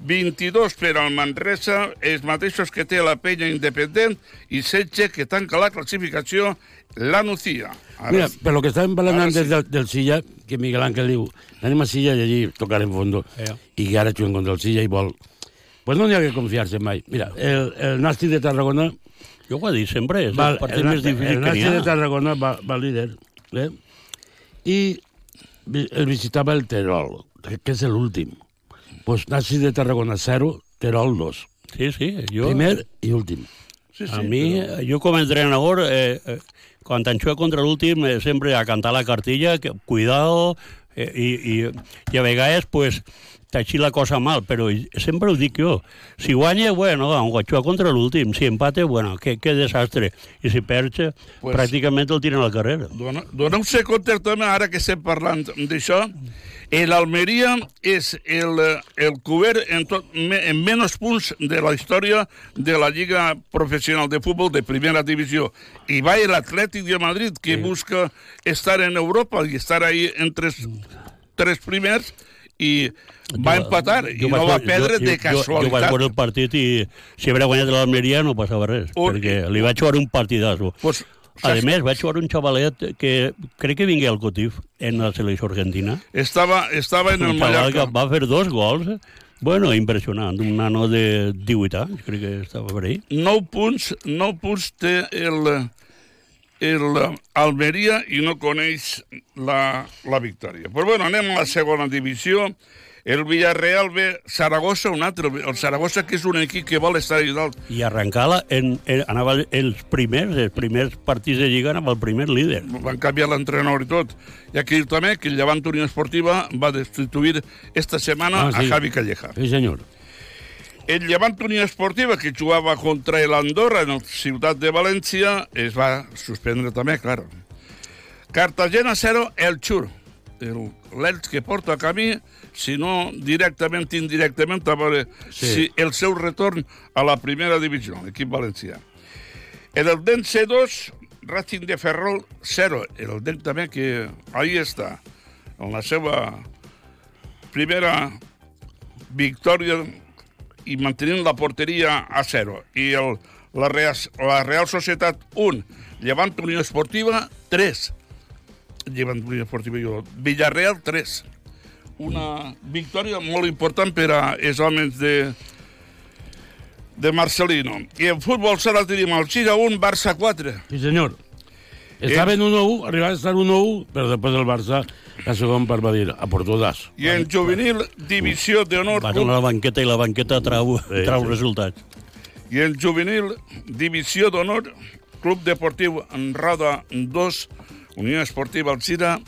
vint-i-dos per al Manresa, els mateixos que té la Penya Independent i setze que tanca la classificació la Nucía. Mira, per lo que estàvem parlant antes sí. del, del Silla, que Miguel Ángel diu, anem a Silla i allí tocar en fondo, yeah. I ara xuen contra el Silla i vol. Pues no n'hi ha que confiar-se mai. Mira, el, el Nasti de Tarragona... Jo ho he dit sempre, és el partit més difícil que n'hi ha. El Nasti de Tarragona va, va líder, eh? I el visitava el Terol, que és l'últim. Pues Nasti de Tarragona cero, Terol dos. Sí, sí. Yo... Primer i últim. Sí, sí, a mi, però... jo com a entrenador... Eh, eh, quan enxuga contra l'últim, eh, sempre a cantar la cartilla, que, cuidado, eh, i, i, i a vegades pues, t'així la cosa mal, però sempre ho dic jo. Si guanya, bueno, enxuga contra l'últim. Si empate, bueno, que, que desastre. I si perds, pues, pràcticament el tiren al carrer. Doneu-se compte també, ara que estem parlant d'això, l'Almeria és el, el cobert en, tot, en menys punts de la història de la Lliga Professional de Futbol de Primera Divisió. I va l'Atlètic de Madrid, que sí. Busca estar en Europa i estar ahí entre tres primers, i va jo, empatar, i no va perdre jo, de casualitat. Jo, jo vaig veure el partit i si haurà guanyat l'Almeria no passava res, o, perquè li vaig jugar un partidazo. Pues, a més, vaig jugar un xavalet que crec que vingué al Cotif en la selecció argentina. Estava, estava en el Mallorca. Va fer dos gols. Bueno, impressionant. Un nano de divuit anys, crec que estava per ahí. Nou punts, nou punts té el, el Almeria i no coneix la, la victòria. Però bueno, anem a la segona divisió. El Villarreal ve Saragossa, un altre. El Saragossa, que és un equip que vol estar allà dalt. I arrencar-la, en, en, anava els primers, els primers partits de Lliga anava el primer líder. Van canviar l'entrenador i tot. I aquí també que el Llevant Unión Esportiva va destituir esta setmana ah, sí. a Javi Calleja. Sí, senyor. El Levante Unión Esportiva, que jugava contra el Andorra en la ciutat de València, es va suspendre també, clar. Cartagena zero, el Xur. L'Elx que porta camí, si no directament, indirectament, a veure sí. si el seu retorn a la primera divisió, l'equip valencià. El Elden C dos, Racing de Ferrol zero. El Elden també, que ahí està, en la seva primera victòria i mantenint la porteria a zero. I el, la, Real, la Real Societat un, Llevant Unió Esportiva tres. Llevant Unió Esportiva jo, Villarreal tres. Una victòria molt important per a els homes de, de Marcelino. I en futbol sala tenim el Xira un, Barça quatre. Sí, senyor. Estaven uno a uno, arribava a estar uno a uno, però després el Barça, la segona part va dir, a por todas. I en juvenil, divisió d'honor... Va tornar a la banqueta i la banqueta trau, trau resultats. I en juvenil, divisió d'honor, Club Deportiu Roda dos, Unió Esportiva Alzira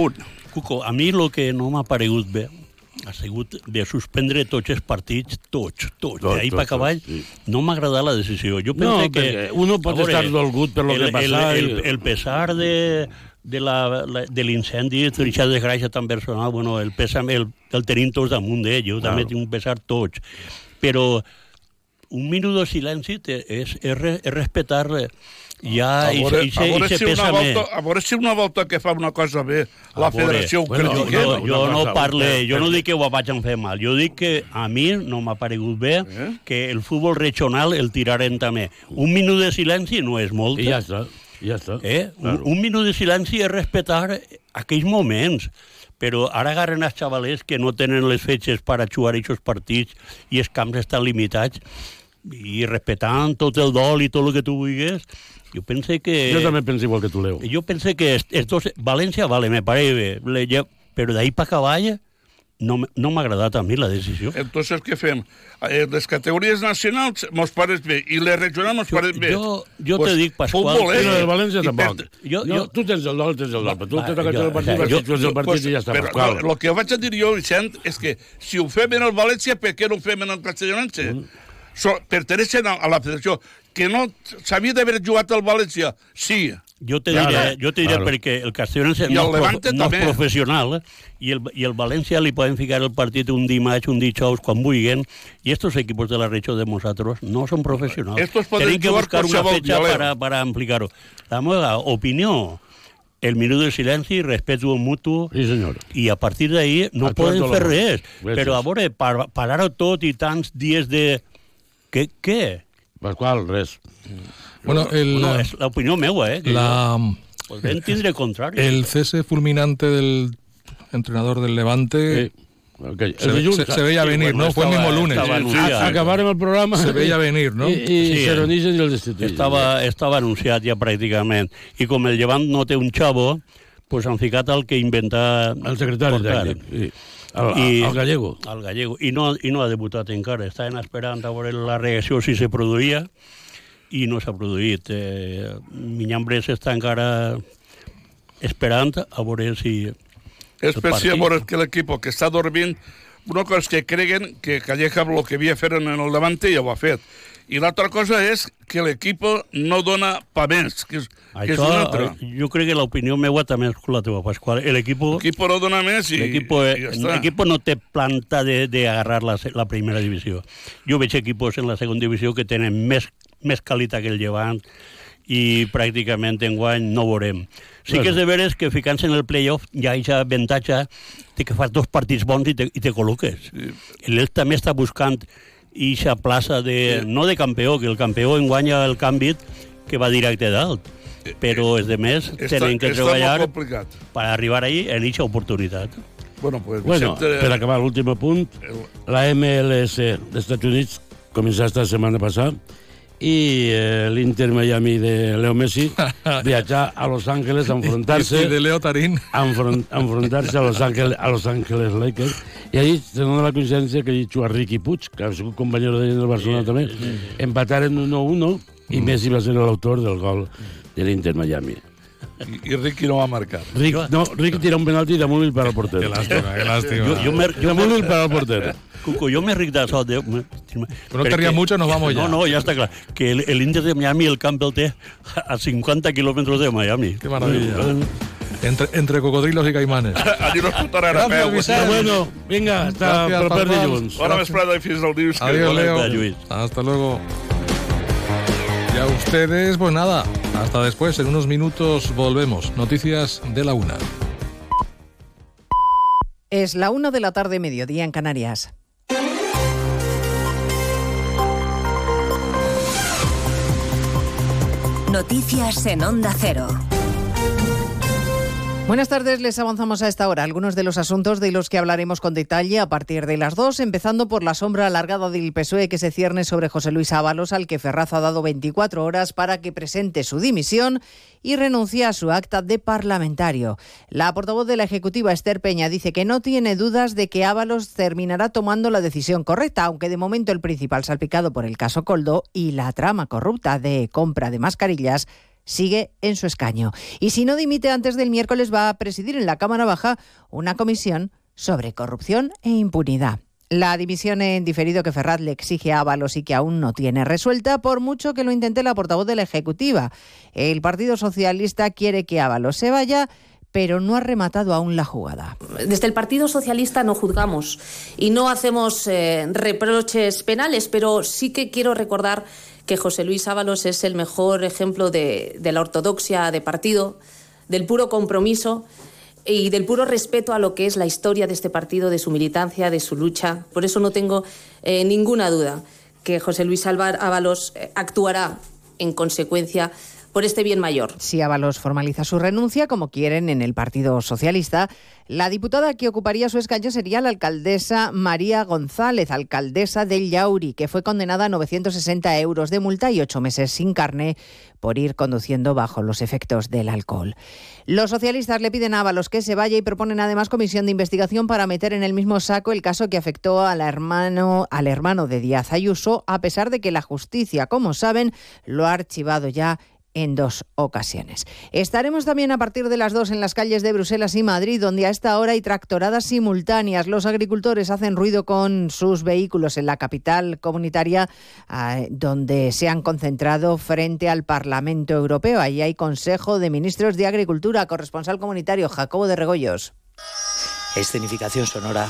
un. Cuco, a mi el que no m'ha paregut bé ha sigut de suspendre tots els partits, tots, tots, d'ahir per cavall, sí. No m'ha agradat la decisió. Jo penso no, que... Uno pot veure, estar dolgut per lo el, que passa. El, el, el pesar de, de, la, la, de l'incendi, aquesta desgràcia tan personal, bueno, el pesam, el, el tenim tots damunt d'ell, jo claro. També tinc un pesar tots. Però un minut de silenci és respetar... Ja, a veure, i se, a veure i se si una volta, a veure si una volta que fa una cosa bé la a federació bueno, ho critiquem. Jo, jo no parle, jo no dic que ho vagin fer mal, jo dic que a mi no m'ha paregut bé eh? que el futbol regional el tiraren també. Un minut de silenci no és molt. I ja està, ja està. Eh? Claro. Un, un minut de silenci és respectar aquells moments. Però ara agarren els xavalers que no tenen les fetges per a jugar aquests partits i els camps estan limitats i respectant tot el dol i tot el que tu vulguis. Jo pensé que... Jo també penso igual que tu, Leo. Jo pensé que estos... València, vale, me pareix bé, però d'ahí pa cavall no, no m'ha agradat a mi la decisió. Entonces, què fem? Les categories nacionals mos pareix bé i les regionals mos pareix bé. Jo, jo pues, te dic, Pasqual... Futbol, eh? Però de València tampoc. Jo, jo... Tu tens el dol, tens el dol, però tu tens el partit, jo, tens el partit pues, i ja està, Pasqual. El que vaig a dir jo, Vicent, és que si ho fem en el València, per què no ho fem en el Castellonense? Mm. So, pertenecen a, a la federació. Que no s'havia d'haver jugat al València, sí. Jo te diré, claro, jo te diré claro. Perquè el Castellonense no, prof, no és professional eh? i, el, i el València li poden ficar el partit un dimarts, un dijous, quan vulguin, i estos equipos de la regió de nosaltres no són professionals. Tenim que buscar una fecha para, para ampliar-ho. La meva opinió, el minut de silenci, respeto mutuo, sí, senyor. I a partir d'ahí no poden fer res. Però a veure, par, parar-ho tot i tants dies de... Què? Què? Pascual, res. Bueno, el, bueno, es la opinión meua, ¿eh? La, podrían tindre contrario. El cese fulminante del entrenador del Levante... Sí. Okay. Se, ve, se, se veía sí, venir, bueno, ¿no? Estaba, fue el mismo lunes. Sí, sí, acabaron el programa. Se veía venir, ¿no? Y, y sí, se reunió y el destituyen. Estaba, estaba anunciado ya prácticamente. Y como el Levante no té un chavo, pues han ficat al que inventa... El secretario técnico. Sí. Al, I, al gallego. Al gallego. I no, i no ha debutat encara. Estaven esperant a veure la reacció si se produïa i no s'ha produït. Eh, Minyambres està encara esperant a veure si... És per si a veure que l'equip que està dormint, una cosa és que creguen que Calleja el que havia fet en el Levante ja ho ha fet. I l'altra cosa és que l'equip no dona pa més, que és, que és una altra. Jo crec que l'opinió meva també és la teva, Pasqual. L'equip no dona més i, equipo, i ja està. L'equip no té planta d'agarrar la, la primera divisió. Jo veig equips en la segona divisió que tenen més, més qualitat que el Llevant i pràcticament enguany no veurem. Sí bueno. Que és de veres que ficant-se en el play-off ja hi ha avantatge que fas dos partits bons i te, i te col·loques. Sí. L'Elx també està buscant i la plaça de... No de campió, que el campió enguanya el canvi que va directe dalt. Però els demés tenen que treballar per arribar ahí en aquesta oportunitat. Bueno, pues, bueno Vicente... per acabar l'últim punt, la M L S dels Estats Units comença esta setmana passada i eh, l'Inter Miami de Leo Messi viatjar a Los Ángeles a enfrontar-se... I de Leo Tarín. A enfrontar-se a Los Ángeles, a Los Ángeles Lakers. I allí se dona la coincidència que allí juga Riqui Puig, que ha sigut companyero de del Barcelona també, empataren uno a uno i Messi va ser l'autor del gol de l'Inter Miami. I, i Riqui no va marcar. Riqui no, Riqui tira un penalti damunt l'ull per al porter. Que lástima, que lástima. Jo, jo mer- damunt l'ull per al porter. Cuco, yo me he rigdado. De... Bueno, te rías que... mucho, nos vamos ya. No, no, ya está claro. Que el, el Inter de Miami, el Campbell T, a cincuenta kilómetros de Miami. Qué maravilla. Bueno. Entre, entre cocodrilos y caimanes. Allí nos portarà a peu. Bueno, vinga, hasta proper dilluns. Bona vesprada i fins al dilluns. Adiós, Leo. Hasta luego. Y a ustedes, pues nada, hasta después. En unos minutos volvemos. Noticias de la una. Es la una de la tarde, mediodía en Canarias. Noticias en Onda Cero. Buenas tardes, les avanzamos a esta hora algunos de los asuntos de los que hablaremos con detalle a partir de las dos, empezando por la sombra alargada del P S O E que se cierne sobre José Luis Ábalos, al que Ferraz ha dado veinticuatro horas para que presente su dimisión y renuncie a su acta de parlamentario. La portavoz de la Ejecutiva, Esther Penya, dice que no tiene dudas de que Ábalos terminará tomando la decisión correcta, aunque de momento el principal salpicado por el caso Coldo y la trama corrupta de compra de mascarillas sigue en su escaño. Y si no dimite antes del miércoles, va a presidir en la Cámara Baja una comisión sobre corrupción e impunidad. La dimisión en diferido que Ferraz le exige a Ábalos y que aún no tiene resuelta, por mucho que lo intente la portavoz de la Ejecutiva. El Partido Socialista quiere que Ábalos se vaya, pero no ha rematado aún la jugada. Desde el Partido Socialista no juzgamos y no hacemos eh, reproches penales, pero sí que quiero recordar que José Luis Ábalos es el mejor ejemplo de, de la ortodoxia de partido, del puro compromiso y del puro respeto a lo que es la historia de este partido, de su militancia, de su lucha. Por eso no tengo eh, ninguna duda que José Luis Ábalos actuará en consecuencia por este bien mayor. Si Ábalos formaliza su renuncia, como quieren en el Partido Socialista, la diputada que ocuparía su escaño sería la alcaldesa María González, alcaldesa del Yauri, que fue condenada a novecientos sesenta euros de multa y ocho meses sin carné por ir conduciendo bajo los efectos del alcohol. Los socialistas le piden a Ábalos que se vaya y proponen además comisión de investigación para meter en el mismo saco el caso que afectó a la hermano, al hermano de Díaz Ayuso, a pesar de que la justicia, como saben, lo ha archivado ya en dos ocasiones. Estaremos también a partir de las dos en las calles de Bruselas y Madrid, donde a esta hora hay tractoradas simultáneas. Los agricultores hacen ruido con sus vehículos en la capital comunitaria, eh, donde se han concentrado frente al Parlamento Europeo. Ahí hay Consejo de Ministros de Agricultura. Corresponsal comunitario Jacobo de Regoyos. Escenificación sonora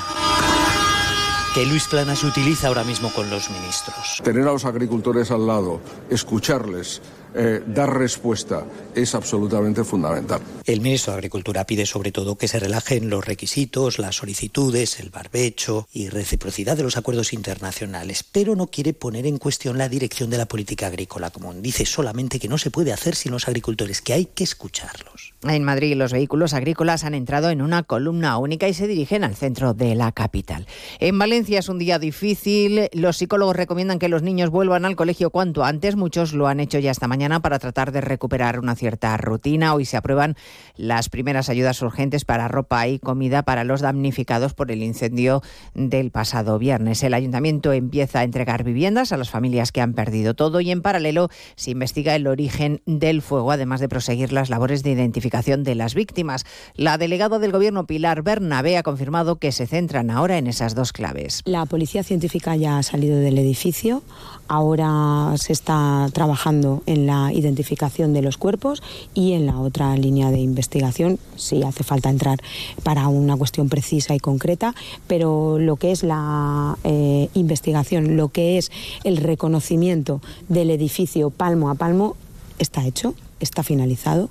que Luis Planas utiliza ahora mismo con los ministros. Tener a los agricultores al lado, escucharles, Eh, dar respuesta es absolutamente fundamental. El ministro de Agricultura pide sobre todo que se relajen los requisitos, las solicitudes, el barbecho y reciprocidad de los acuerdos internacionales, pero no quiere poner en cuestión la dirección de la política agrícola común. Dice solamente que no se puede hacer sin los agricultores, que hay que escucharlos. En Madrid los vehículos agrícolas han entrado en una columna única y se dirigen al centro de la capital. En Valencia es un día difícil. Los psicólogos recomiendan que los niños vuelvan al colegio cuanto antes. Muchos lo han hecho ya esta mañana para tratar de recuperar una cierta rutina. Hoy se aprueban las primeras ayudas urgentes para ropa y comida para los damnificados por el incendio del pasado viernes. El ayuntamiento empieza a entregar viviendas a las familias que han perdido todo y en paralelo se investiga el origen del fuego, además de proseguir las labores de identificación de las víctimas. La delegada del Gobierno, Pilar Bernabé, ha confirmado que se centran ahora en esas dos claves. La policía científica ya ha salido del edificio. Ahora se está trabajando en la identificación de los cuerpos y en la otra línea de investigación, sí hace falta entrar para una cuestión precisa y concreta, pero lo que es la eh, investigación, lo que es el reconocimiento del edificio palmo a palmo, está hecho, está finalizado.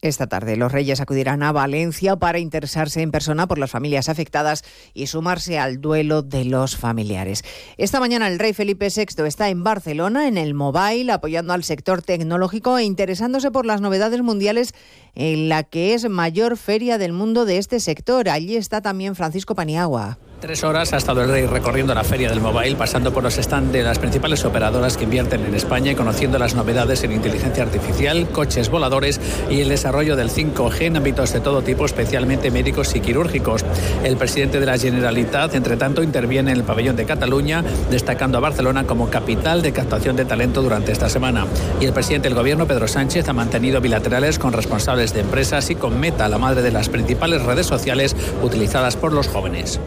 Esta tarde los Reyes acudirán a Valencia para interesarse en persona por las familias afectadas y sumarse al duelo de los familiares. Esta mañana el rey Felipe sexto está en Barcelona, en el Mobile, apoyando al sector tecnológico e interesándose por las novedades mundiales en la que es mayor feria del mundo de este sector. Allí está también Francisco Paniagua. Tres horas ha estado el rey recorriendo la feria del Mobile, pasando por los stands de las principales operadoras que invierten en España y conociendo las novedades en inteligencia artificial, coches voladores y el desarrollo del cinco G en ámbitos de todo tipo, especialmente médicos y quirúrgicos. El presidente de la Generalitat, entre tanto, interviene en el pabellón de Cataluña, destacando a Barcelona como capital de captación de talento durante esta semana. Y el presidente del Gobierno, Pedro Sánchez, ha mantenido bilaterales con responsables de empresas y con Meta, la madre de las principales redes sociales utilizadas por los jóvenes.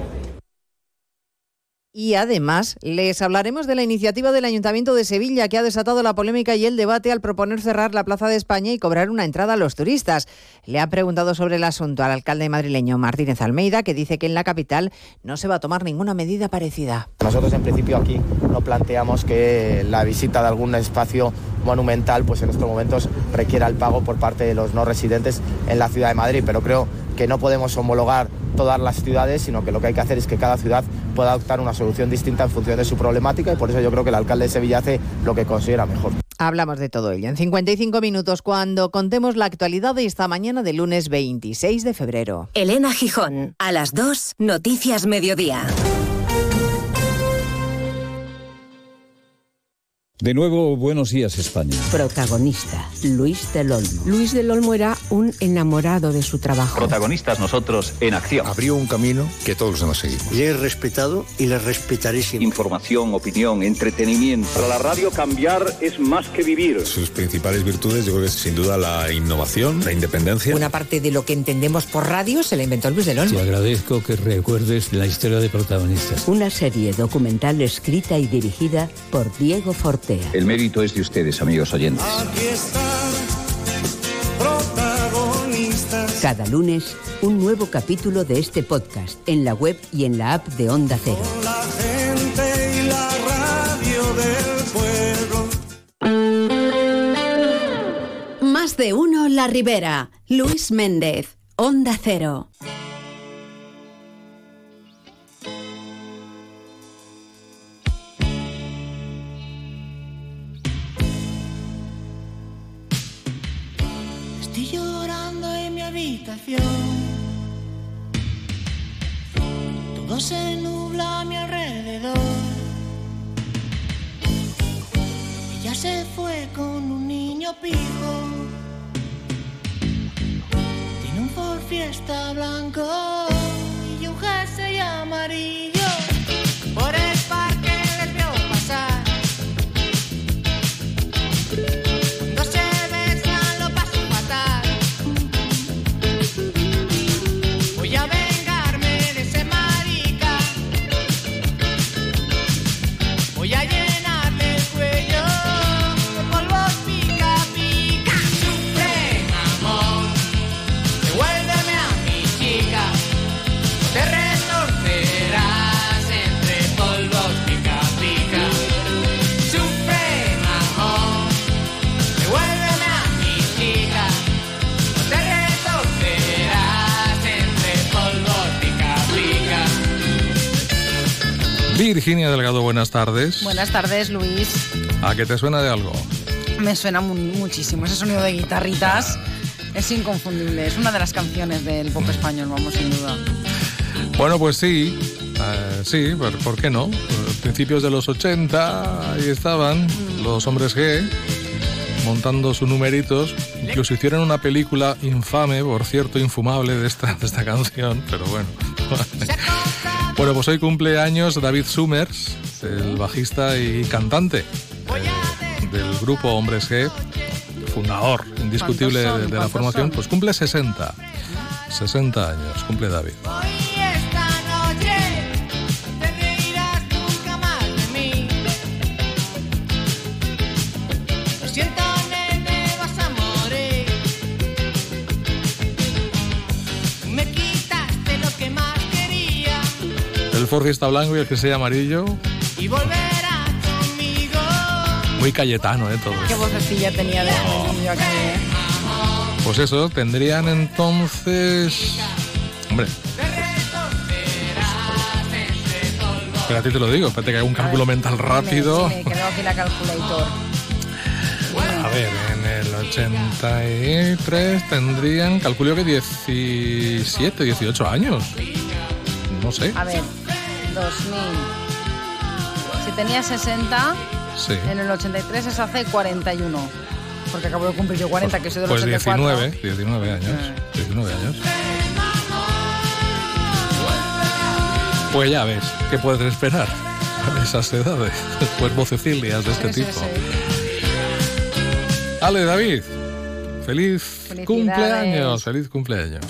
Y además les hablaremos de la iniciativa del Ayuntamiento de Sevilla que ha desatado la polémica y el debate al proponer cerrar la Plaza de España y cobrar una entrada a los turistas. Le han preguntado sobre el asunto al alcalde madrileño Martínez Almeida, que dice que en la capital no se va a tomar ninguna medida parecida. Nosotros en principio aquí no planteamos que la visita de algún espacio monumental pues en estos momentos requiera el pago por parte de los no residentes en la ciudad de Madrid, pero creo que no podemos homologar todas las ciudades, sino que lo que hay que hacer es que cada ciudad pueda adoptar una solución distinta en función de su problemática, y por eso yo creo que el alcalde de Sevilla hace lo que considera mejor. Hablamos de todo ello en cincuenta y cinco minutos, cuando contemos la actualidad de esta mañana de lunes veintiséis de febrero. Elena Gijón, a las dos, Noticias Mediodía. De nuevo, buenos días, España. Protagonista, Luis del Olmo. Luis del Olmo era un enamorado de su trabajo. Protagonistas nosotros en acción. Abrió un camino que todos los demás seguimos. Le he respetado y le respetaré siempre. Información, opinión, entretenimiento. Para la radio cambiar es más que vivir. Sus principales virtudes yo creo que es sin duda la innovación, la independencia. Una parte de lo que entendemos por radio se la inventó Luis del Olmo. Te agradezco que recuerdes la historia de Protagonistas. Una serie documental escrita y dirigida por Diego Forte. El mérito es de ustedes, amigos oyentes. Aquí están, Protagonistas. Cada lunes, un nuevo capítulo de este podcast en la web y en la app de Onda Cero. Con la gente y la radio del pueblo. Más de uno, La Ribera. Luis Méndez, Onda Cero. Todo se nubla a mi alrededor. Ella se fue con un niño pijo. Tiene un Ford Fiesta blanco y un jersey amarillo. Por el parque les vio pasar. Virginia Delgado, buenas tardes. Buenas tardes, Luis. ¿A qué te suena de algo? Me suena mu- muchísimo. Ese sonido de guitarritas es inconfundible. Es una de las canciones del pop español, vamos, sin duda. Bueno, pues sí, uh, sí, ¿por, ¿por qué no? Principios de los ochenta, ahí estaban mm. los Hombres G montando sus numeritos. Incluso hicieron una película infame, por cierto, infumable, de esta, de esta canción, pero bueno. Bueno, pues hoy cumple años David Summers, el bajista y cantante eh, del grupo Hombres G, fundador indiscutible de, de la formación, pues cumple sesenta, sesenta años, cumple David. Ford Fiesta blanco y el que sea amarillo. Y volverá conmigo. Muy Cayetano, ¿eh? Todo. Qué vocecilla tenía de amarillo acá, ¿eh? Pues eso, tendrían entonces... Hombre. Pero a ti te lo digo, espérate que haga un cálculo mental rápido. Sí, creo que la calculator. A ver, en el ochenta y tres tendrían, calculo que diecisiete, dieciocho años. No sé. A ver. dos mil. Si tenía sesenta, sí. En el ochenta y tres es hace cuarenta y uno. Porque acabo de cumplir yo cuarenta, pues, que soy de los ochenta y cuatro. Pues diecinueve, diecinueve años. Mm. diecinueve años. Pues ya ves, ¿qué puedes esperar a esas edades? Pues vocecillas de este sí, tipo. Sí, sí. Ale, David, feliz cumpleaños, feliz cumpleaños.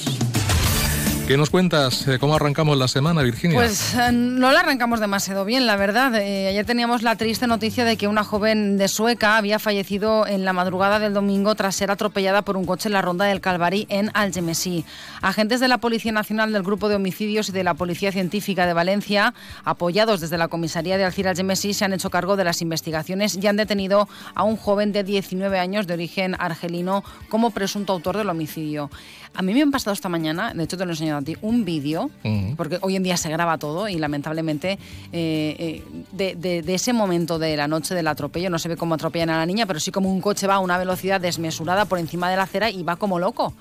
¿Qué nos cuentas? ¿Cómo arrancamos la semana, Virginia? Pues eh, no la arrancamos demasiado bien, la verdad. Eh, ayer teníamos la triste noticia de que una joven de Sueca había fallecido en la madrugada del domingo tras ser atropellada por un coche en la ronda del Calvarí, en Algemesí. Agentes de la Policía Nacional, del Grupo de Homicidios y de la Policía Científica de Valencia, apoyados desde la comisaría de Alzira Algemesí, se han hecho cargo de las investigaciones y han detenido a un joven de diecinueve años de origen argelino como presunto autor del homicidio. A mí me han pasado esta mañana, de hecho te lo he enseñado a ti, un vídeo, uh-huh. porque hoy en día se graba todo y lamentablemente eh, eh, de, de, de ese momento de la noche del atropello, no se ve cómo atropellan a la niña, pero sí como un coche va a una velocidad desmesurada por encima de la acera y va como loco.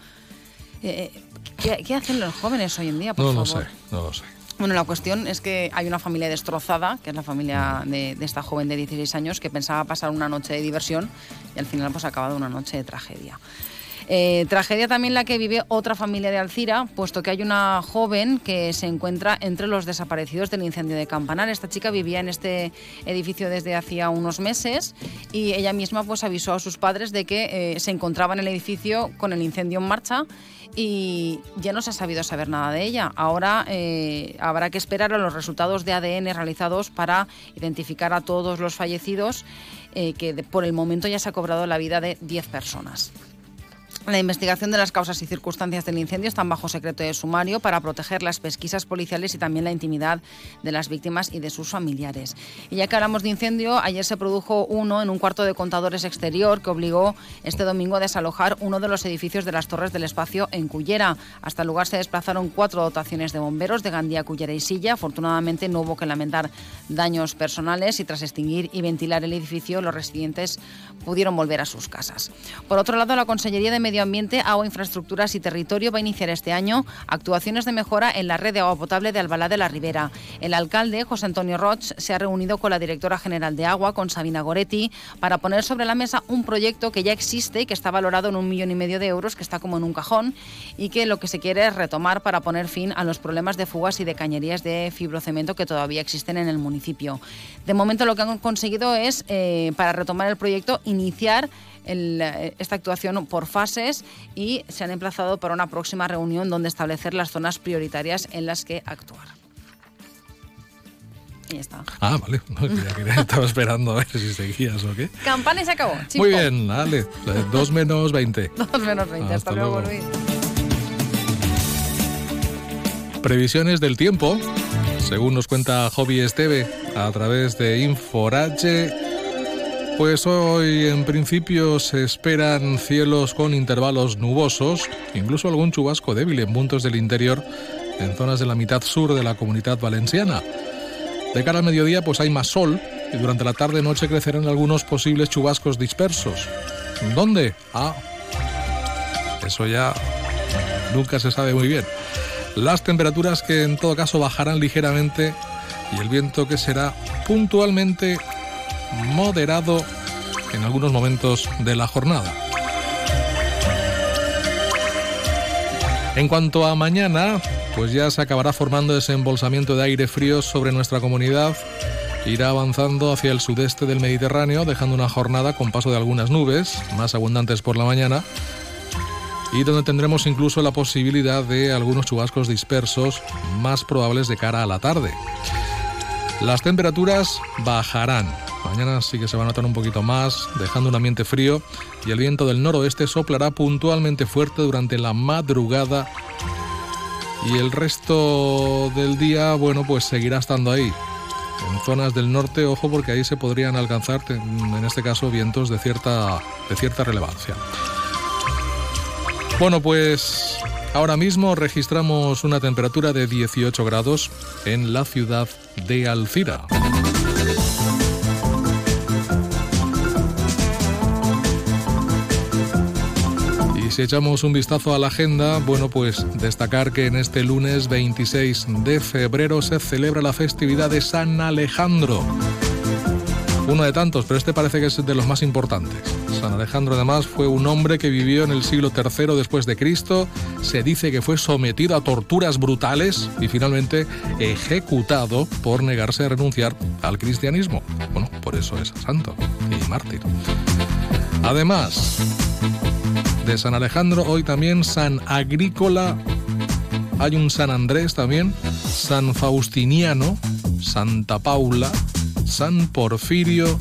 Eh, ¿qué, ¿Qué hacen los jóvenes hoy en día, por favor? No lo sé, no lo sé. Bueno, la cuestión es que hay una familia destrozada, que es la familia de, de esta joven de dieciséis años que pensaba pasar una noche de diversión y al final pues ha acabado una noche de tragedia. Eh, tragedia también la que vive otra familia de Alzira, puesto que hay una joven que se encuentra entre los desaparecidos del incendio de Campanar. Esta chica vivía en este edificio desde hacía unos meses y ella misma pues avisó a sus padres de que eh, se encontraba en el edificio con el incendio en marcha y ya no se ha sabido saber nada de ella. Ahora eh, habrá que esperar a los resultados de A D N realizados para identificar a todos los fallecidos, eh, que por el momento ya se ha cobrado la vida de diez personas. La investigación de las causas y circunstancias del incendio está bajo secreto de sumario para proteger las pesquisas policiales y también la intimidad de las víctimas y de sus familiares. Y ya que hablamos de incendio, ayer se produjo uno en un cuarto de contadores exterior que obligó este domingo a desalojar uno de los edificios de las Torres del Espacio en Cullera. Hasta el lugar se desplazaron cuatro dotaciones de bomberos de Gandía, Cullera y Silla. Afortunadamente no hubo que lamentar daños personales y tras extinguir y ventilar el edificio, los residentes pudieron volver a sus casas. Por otro lado, la Consellería de Medio Ambiente, Agua, Infraestructuras y Territorio va a iniciar este año actuaciones de mejora en la red de agua potable de Albalá de la Ribera. El alcalde, José Antonio Roig, se ha reunido con la directora general de Agua, con Sabina Goretti, para poner sobre la mesa un proyecto que ya existe y que está valorado en un millón y medio de euros, que está como en un cajón y que lo que se quiere es retomar para poner fin a los problemas de fugas y de cañerías de fibrocemento que todavía existen en el municipio. De momento lo que han conseguido es, eh, para retomar el proyecto, iniciar El, esta actuación por fases y se han emplazado para una próxima reunión donde establecer las zonas prioritarias en las que actuar. Y ya está. Ah, vale. No, estaba esperando a ver si seguías o qué. Campana y se acabó. Chico. Muy bien, vale. dos menos veinte. dos menos veinte. Hasta, Hasta luego, Luis. Previsiones del tiempo, según nos cuenta Joby Esteve a través de Inforache. Pues hoy en principio se esperan cielos con intervalos nubosos, incluso algún chubasco débil en puntos del interior, en zonas de la mitad sur de la Comunidad Valenciana. De cara al mediodía pues hay más sol y durante la tarde-noche crecerán algunos posibles chubascos dispersos. ¿Dónde? Ah, eso ya nunca se sabe muy bien. Las temperaturas que en todo caso bajarán ligeramente y el viento que será puntualmente moderado en algunos momentos de la jornada. En cuanto a mañana, pues ya se acabará formando ese embolsamiento de aire frío sobre nuestra comunidad. Irá avanzando hacia el sudeste del Mediterráneo, dejando una jornada con paso de algunas nubes, más abundantes por la mañana, y donde tendremos incluso la posibilidad de algunos chubascos dispersos, más probables de cara a la tarde. Las temperaturas bajarán. Mañana sí que se va a notar un poquito más, dejando un ambiente frío, y el viento del noroeste soplará puntualmente fuerte durante la madrugada y el resto del día, bueno, pues seguirá estando ahí. En zonas del norte, ojo, porque ahí se podrían alcanzar, en este caso, vientos de cierta, de cierta relevancia. Bueno, pues ahora mismo registramos una temperatura de dieciocho grados en la ciudad de Alzira. Si echamos un vistazo a la agenda, bueno, pues destacar que en este lunes veintiséis de febrero se celebra la festividad de San Alejandro. Uno de tantos, pero este parece que es de los más importantes. San Alejandro, además, fue un hombre que vivió en el siglo tercero después de Cristo. Se dice que fue sometido a torturas brutales y finalmente ejecutado por negarse a renunciar al cristianismo. Bueno, por eso es santo y mártir. Además de San Alejandro, hoy también San Agrícola hay un San Andrés también, San Faustiniano, Santa Paula, San Porfirio,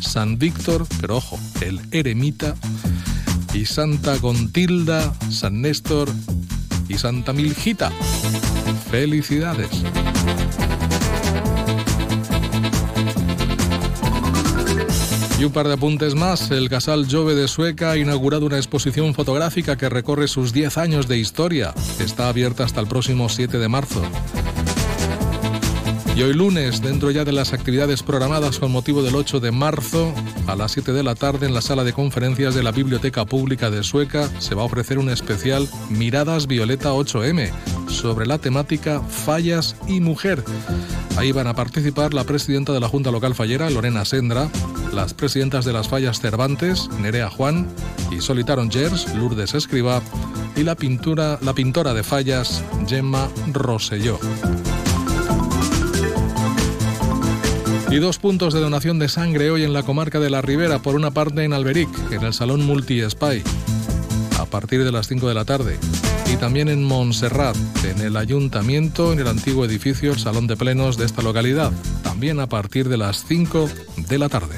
San Víctor, pero ojo, el Eremita, y Santa Contilda, San Néstor y Santa Miljita. ¡Felicidades! Y un par de apuntes más. El Casal Jove de Sueca ha inaugurado una exposición fotográfica que recorre sus diez años de historia. Está abierta hasta el próximo siete de marzo. Y hoy lunes, dentro ya de las actividades programadas con motivo del ocho de marzo, a las siete de la tarde en la sala de conferencias de la Biblioteca Pública de Sueca se va a ofrecer un especial Miradas Violeta ocho eme sobre la temática Fallas y Mujer. Ahí van a participar la presidenta de la Junta Local Fallera, Lorena Sendra, las presidentas de las Fallas Cervantes, Nerea Juan, y Solitaron Gers, Lourdes Escribá, y la, pintura, la pintora de fallas, Gemma Rosselló. Y dos puntos de donación de sangre hoy en la comarca de La Ribera, por una parte en Alberic, en el Salón Multiespai, a partir de las cinco de la tarde, y también en Montserrat, en el Ayuntamiento, en el antiguo edificio, el Salón de Plenos de esta localidad, también a partir de las cinco de la tarde.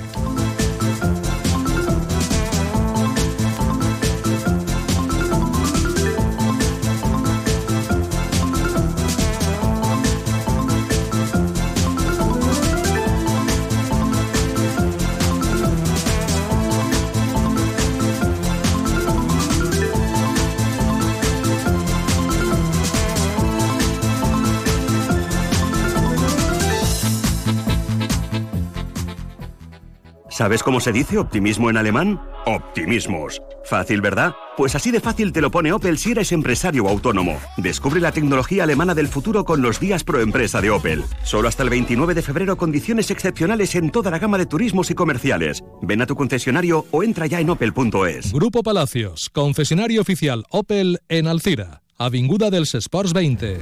¿Sabes cómo se dice optimismo en alemán? Optimismos. Fácil, ¿verdad? Pues así de fácil te lo pone Opel si eres empresario o autónomo. Descubre la tecnología alemana del futuro con los días pro empresa de Opel. Solo hasta el veintinueve de febrero, condiciones excepcionales en toda la gama de turismos y comerciales. Ven a tu concesionario o entra ya en opel punto es. Grupo Palacios, concesionario oficial Opel en Alzira, avinguda dels Esports veinte.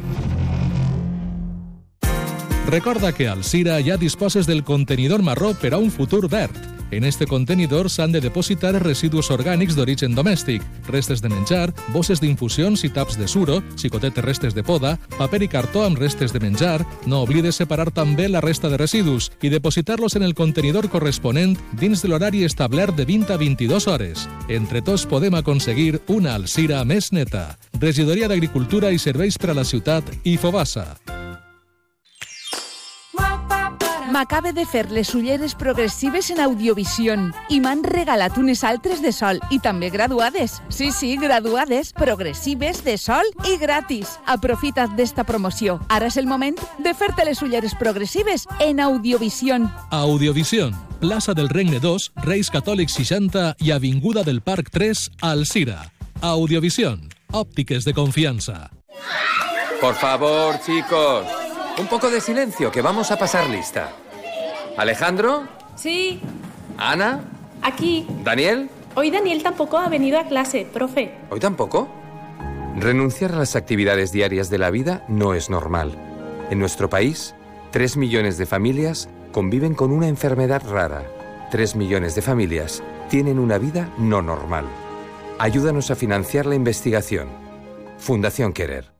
Recorda que a Alzira ja disposes del contenidor marró per a un futur verd. En este contenidor s'han de depositar residus orgànics d'origen domèstic, restes de menjar, bosses d'infusions i taps de suro, xicotet restes de poda, paper i cartó amb restes de menjar. No oblides separar també la resta de residus i depositar-los en el contenidor corresponent dins de l'horari establert de vint a vint-i-dues hores. Entre tots podem aconseguir una Alzira més neta. Regidoria d'Agricultura i Serveis per a la Ciutat i Fobasa. M'acabe de fer les ulleres progressives en Audiovisión i m'han regalat unes altres de sol i també graduades. Sí, sí, graduades, progressives, de sol i gratis. Aprofita't d'esta promoció. Ara és el moment de fer-te les ulleres progressives en Audiovisión. Audiovisión, plaça del Regne dos, Reis Catòlics seixanta i avinguda del Parc tres, Alzira. Audiovisión, òptiques de confiança. Por favor, chicos, un poco de silencio, que vamos a pasar lista. ¿Alejandro? Sí. ¿Ana? Aquí. ¿Daniel? Hoy Daniel tampoco ha venido a clase, profe. ¿Hoy tampoco? Renunciar a las actividades diarias de la vida no es normal. En nuestro país, tres millones de familias conviven con una enfermedad rara. tres millones de familias tienen una vida no normal. Ayúdanos a financiar la investigación. Fundación Querer.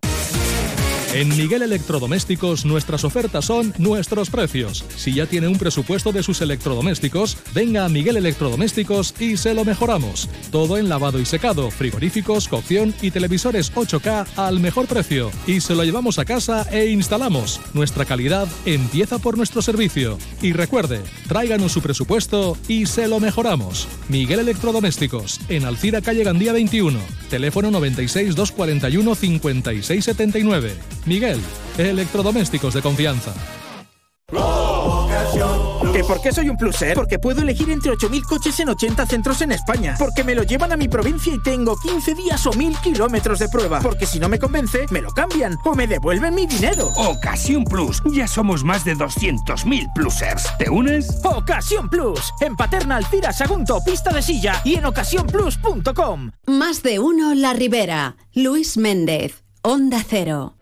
En Miguel Electrodomésticos nuestras ofertas son nuestros precios. Si ya tiene un presupuesto de sus electrodomésticos, venga a Miguel Electrodomésticos y se lo mejoramos. Todo en lavado y secado, frigoríficos, cocción y televisores ocho K al mejor precio. Y se lo llevamos a casa e instalamos. Nuestra calidad empieza por nuestro servicio. Y recuerde, tráiganos su presupuesto y se lo mejoramos. Miguel Electrodomésticos, en Alcira, calle Gandía veintiuno, teléfono noventa y seis, doscientos cuarenta y uno, cincuenta y seis setenta y nueve. Miguel, electrodomésticos de confianza. ¿Que por qué soy un pluser? Porque puedo elegir entre ocho mil coches en ochenta centros en España. Porque me lo llevan a mi provincia y tengo quince días o mil kilómetros de prueba. Porque si no me convence, me lo cambian o me devuelven mi dinero. Ocasión Plus. Ya somos más de doscientos mil plusers. ¿Te unes? Ocasión Plus. En Paterna, Alcira, Sagunto, Pista de Silla y en ocasión plus punto com. Más de uno La Ribera. Luis Méndez. Onda Cero.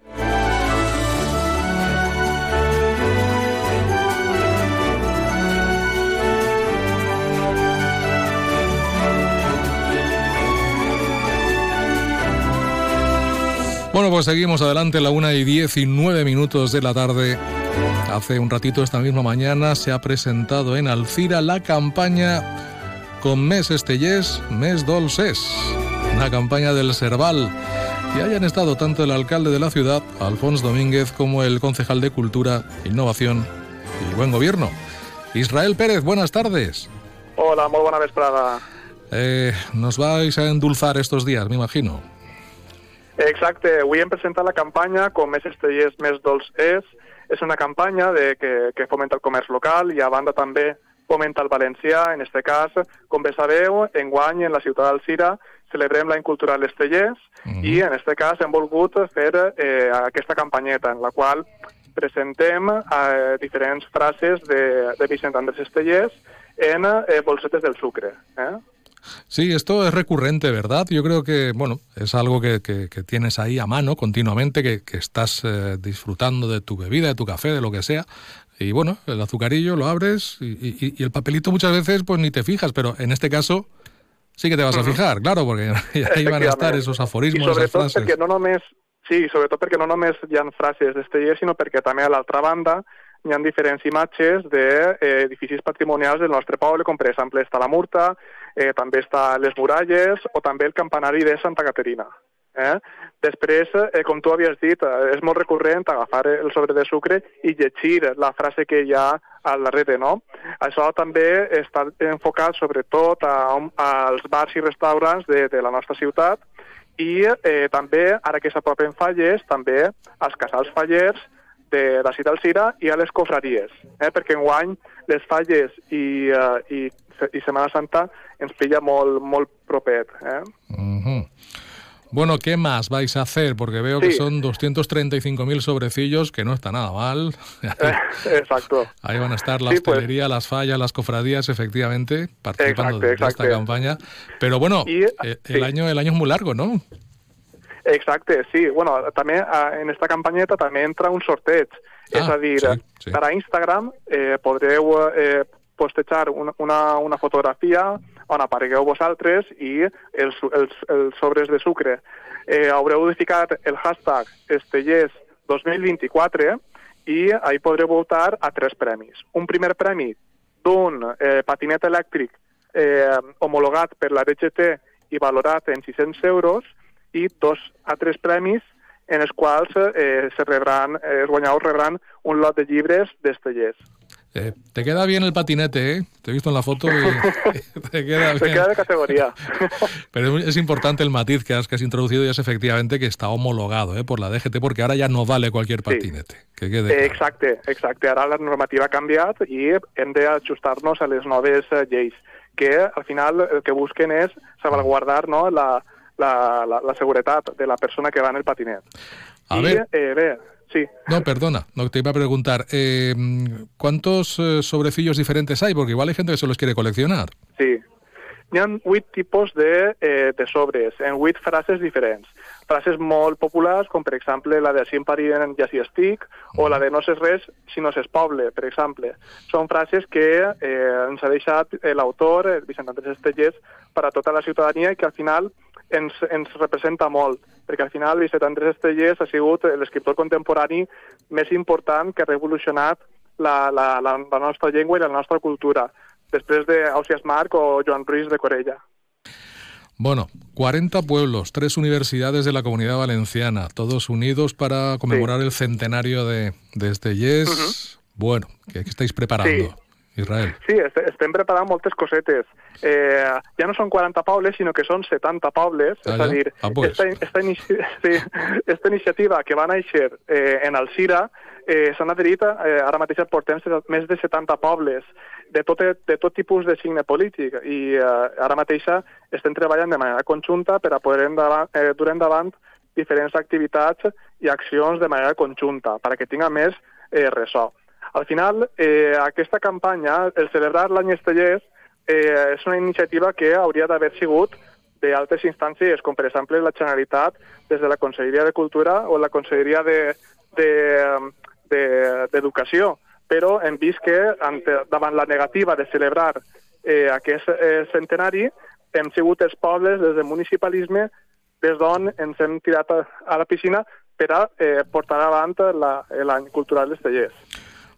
Bueno, pues seguimos adelante a la una y diecinueve minutos de la tarde. Hace un ratito, esta misma mañana, se ha presentado en Alzira la campaña Con Mes Estellés, Mes Dolces, una campaña del Serval. Y hayan estado tanto el alcalde de la ciudad, Alfonso Domínguez, como el concejal de Cultura, Innovación y Buen Gobierno, Israel Pérez. Buenas tardes. Hola, muy buena vesprada. Eh, nos vais a endulzar estos días, me imagino. Exacte, avui hem presentat la campanya Com Més Estellers, Més Dolç És. És una campanya de, que, que fomenta el comerç local i a banda també fomenta el valencià. En este cas, com bé sabeu, enguany en la ciutat d'Alzira celebrem l'any cultural estellers mm. i en este cas hem volgut fer eh, aquesta campanyeta en la qual presentem eh, diferents frases de, de Vicent Andrés Estellers en eh, bolsetes del sucre, eh? Sí, esto es recurrente, ¿verdad? Yo creo que, bueno, es algo que, que, que tienes ahí a mano continuamente, que, que estás eh, disfrutando de tu bebida, de tu café, de lo que sea, y bueno, el azucarillo lo abres y, y, y el papelito muchas veces pues ni te fijas, pero en este caso sí que te vas a fijar, claro, porque ahí van a estar esos aforismos, esas frases. I sobretot perquè no només, sí, sobretot perquè no només hi ha frases d'estellers, sinó perquè també a l'altra banda hi ha diferents imatges d'edificis patrimonials del nostre poble, com per exemple està la Murta, eh, també està les muralles o també el campanari de Santa Caterina. Eh? Després, eh, com tu havies dit, és molt recurrent agafar el sobre de sucre i llegir la frase que hi ha al darrere, no? Això també està enfocat sobretot a, a, als bars i restaurants de, de la nostra ciutat i eh, també, ara que s'apropen falles, també als casals fallers de la ciutat d'Alzira i a les cofraries, eh? Perquè enguany les falles i, uh, i, i Semana Santa ens pilla molt, molt propet. Eh? Uh-huh. Bueno, ¿qué más vais a hacer? Porque veo sí. que son doscientos treinta y cinco mil sobrecillos, que no está nada mal. Exacto. Ahí van a estar la sí, hostelería, pues. Las fallas, las cofradías, efectivamente, participando exacte, de exacte. Esta campaña. Pero bueno, y, el, sí. año, el año es muy largo, ¿no? Exacte, sí. Bueno, també en esta campanyeta també entra un sorteig. Ah, és a dir, sí, sí. Per a Instagram eh, podreu eh, postejar una, una, una fotografia on aparegueu vosaltres i els, els, els sobres de sucre. Eh, haureu de ficar el hashtag estellers dos mil vint-i-quatre i ahí podreu votar a tres premis. Un primer premi d'un eh, patinet elèctric eh, homologat per la D G T i valorat en sis-cents euros, i dos a tres premis en els quals eh, se rebran, eh, els guanyadors rebran un lot de llibres d'estellers. Eh, te queda bien el patinete, ¿eh? Te he visto en la foto y te queda bien. Te queda de categoría. Pero es importante el matiz que has, que has introducido, y es efectivamente que está homologado eh, por la D G T, porque ahora ya no vale cualquier patinete. Sí. Que quede claro. Exacte, exacte. Ara la normativa ha canviat i hem d'ajustar-nos a les noves lleis, que al final el que busquen és salvaguardar, no, la... La, la, la seguretat de la persona que va en el patinet. A y, ver, eh, ver sí. No, perdona, no te iba a preguntar, eh, ¿cuántos eh, sobrecillos diferentes hay? Porque igual hay gente que se los quiere coleccionar. Sí, hi ha vuit tipus de, eh, de sobres, en vuit frases diferents. Frases molt populars, com per exemple la de així em parien, ja si estic, mm. o la de no s'és res, si no s'és poble, per exemple. Són frases que eh, ens ha deixat l'autor, Vicent Andrés Estellers, per a tota la ciutadania, i que al final ens, ens representa molt, perquè al final Vicent Andrés Estellers ha sigut l'escriptor contemporani més important que ha revolucionat la, la, la, la nostra llengua i la nostra cultura, després d'Ausiàs March o Joan Ruiz de Corella. Bueno, cuarenta pueblos, tres universidades de la Comunidad Valenciana, todos unidos para conmemorar sí. el centenario de, de Estellers. Uh-huh. Bueno, ¿qué, qué estáis preparando? Sí. Israel. Sí, estem preparant moltes cosetes. Eh, ja no són quaranta pobles, sinó que són setanta pobles. Ah, és a dir, ah, pues. esta, esta, inici... sí, esta iniciativa que va néixer eh, en Alzira, eh, s'han adherit eh, ara mateix portem més de setanta pobles de tot, de tot tipus de signe polític, i eh, ara mateix estem treballant de manera conjunta per a poder endavant, eh, dur endavant diferents activitats i accions de manera conjunta, perquè tinga més eh, ressò. Al final, eh, aquesta campanya, el celebrar l'any estellers, eh, és una iniciativa que hauria d'haver sigut d'altres instàncies, com per exemple la Generalitat, des de la Conselleria de Cultura o la Conselleria de, de, de, d'Educació. Però hem vist que, ante, davant la negativa de celebrar eh, aquest eh, centenari, hem sigut els pobles, des del municipalisme, des d'on ens hem tirat a, a la piscina per a eh, portar avant la, el año cultural de Cellers.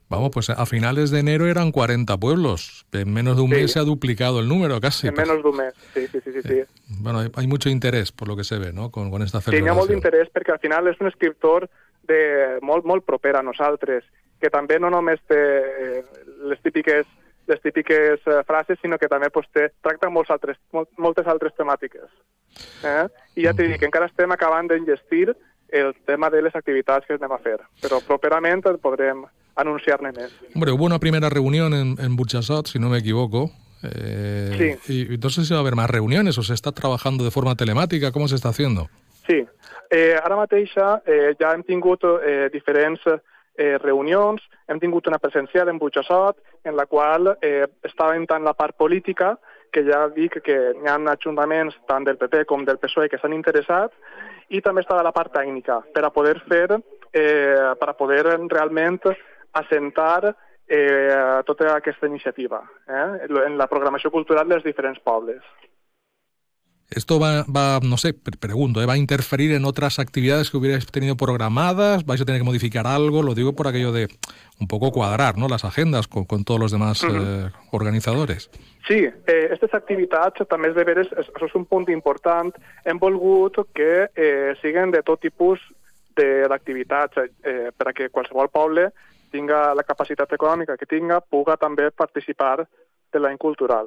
Vamos, pues a finales de enero eran cuarenta pueblos. En menos de un sí. mes se ha duplicado el número, casi. En menos de un mes, sí, sí, sí. sí, sí. Bueno, hay, hay mucho interés, por lo que se ve, ¿no?, con, con esta celebració. Sí, hi ha molt d'interès, perquè al final és un escriptor de, molt, molt proper a nosaltres, que també no només té les típiques, les típiques frases, sinó que també pues, té, tracta molts altres, moltes altres temàtiques. Eh? I ja t'he dit que encara estem acabant d'enllestir el tema de les activitats que anem a fer, però properament podrem anunciarme más. Hombre, hubo una primera reunión en, en Burjassot, si no me equivoco. Eh, sí. Y entonces va a haber más reuniones, o se está trabajando de forma telemática, ¿cómo se está haciendo? Sí. Eh, ara mateixa eh, ja hem tingut eh, diferents eh, reunions, hem tingut una presencial en Burjassot, en la qual eh, estava entrant la part política, que ja dic que hi ha ajuntaments tant del P P com del P S O E que s'han interessat, i també estava la part tècnica, per a poder fer, eh, per a poder realment assentar eh, tota aquesta iniciativa eh, en la programació cultural dels diferents pobles. Esto va, va no sé, pregunto, ¿eh? ¿Va a interferir en otras actividades que hubierais tenido programadas? ¿Vais a tener que modificar algo? Lo digo por aquello de un poco cuadrar, ¿no?, las agendas con, con todos los demás uh-huh. eh, organizadores. Sí, eh, aquestes activitats també és de veres, això és un punt important. Hem volgut que eh, siguen de tot tipus de, d'activitats eh, per a que qualsevol poble tenga la capacidad económica que tenga, pueda también participar de la cultural.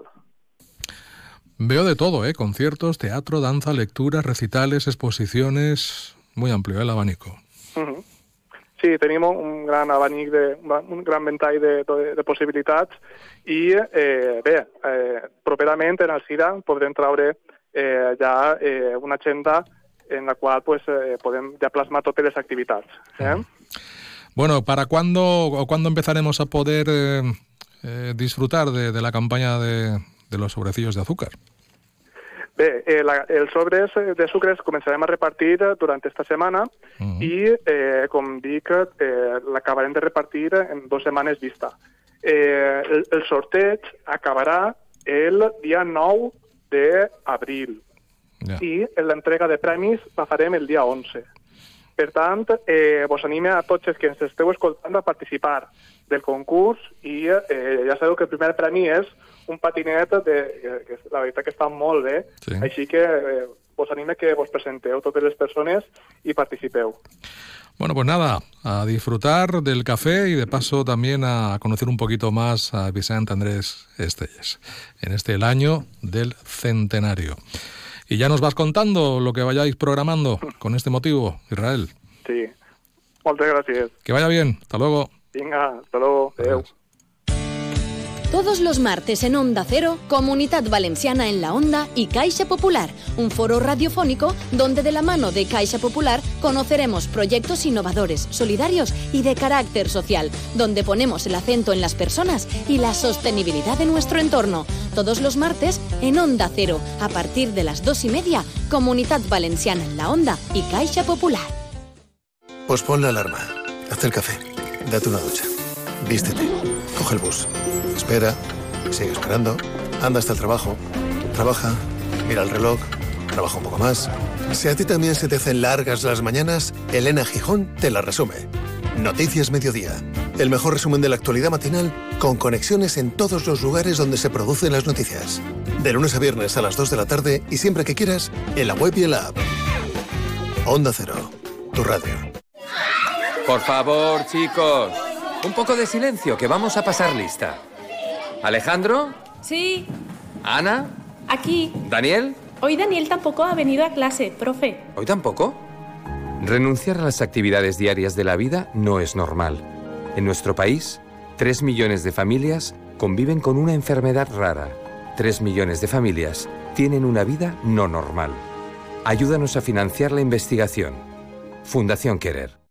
Veo de todo, ¿eh? Conciertos, teatro, danza, lecturas, recitales, exposiciones, muy amplio el abanico. Uh-huh. Sí, tenemos un gran abanic de un gran ventall de de, de possibilitats i eh bé, eh properament en Alzira podrem traure eh ja eh una agenda en la qual pues eh, podem ja plasmar totes les activitats, eh? Uh-huh. Bueno, ¿para cuándo o cuándo empezaremos a poder eh, eh, disfrutar de, de la campaña de, de los sobrecillos de azúcar? Bé, eh, la, el sobres de azúcar començarem a repartir durant esta setmana uh-huh. i, eh, com dic, eh, l'acabarem de repartir en dues setmanes vista. Eh, el, el sorteig acabarà el dia nou d'abril yeah. i l'entrega de premis la farem el dia onze. Per tant, eh, vos anime a tots els que ens esteu escoltant a participar del concurs i eh, ja sabeu que el primer premi és un patinet de, eh, que la veritat que està molt bé, sí. Així que eh, vos anime que vos presenteu totes les persones i participeu. Bueno, pues nada, a disfrutar del café y de paso también a conocer un poquito más a Vicente Andrés Estelles en este el año del centenario. Y ya nos vas contando lo que vayáis programando con este motivo, Israel. Sí, muchas gracias. Que vaya bien, hasta luego. Venga, hasta luego. Adiós. Todos los martes en Onda Cero, Comunidad Valenciana en la Onda y Caixa Popular, un foro radiofónico donde de la mano de Caixa Popular conoceremos proyectos innovadores, solidarios y de carácter social, donde ponemos el acento en las personas y la sostenibilidad de nuestro entorno. Todos los martes en Onda Cero, a partir de las dos y media, Comunidad Valenciana en la Onda y Caixa Popular. Pospon la alarma, hazte el café, date una ducha, vístete, coge el bus. Espera, sigue esperando, anda hasta el trabajo, trabaja, mira el reloj, trabaja un poco más. Si a ti también se te hacen largas las mañanas, Elena Gijón te las resume. Noticias Mediodía, el mejor resumen de la actualidad matinal con conexiones en todos los lugares donde se producen las noticias. De lunes a viernes a las dos de la tarde y siempre que quieras, en la web y en la app. Onda Cero, tu radio. Por favor, chicos, un poco de silencio que vamos a pasar lista. ¿Alejandro? Sí. ¿Ana? Aquí. ¿Daniel? Hoy Daniel tampoco ha venido a clase, profe. ¿Hoy tampoco? Renunciar a las actividades diarias de la vida no es normal. En nuestro país, tres millones de familias conviven con una enfermedad rara. tres millones de familias tienen una vida no normal. Ayúdanos a financiar la investigación. Fundación Querer.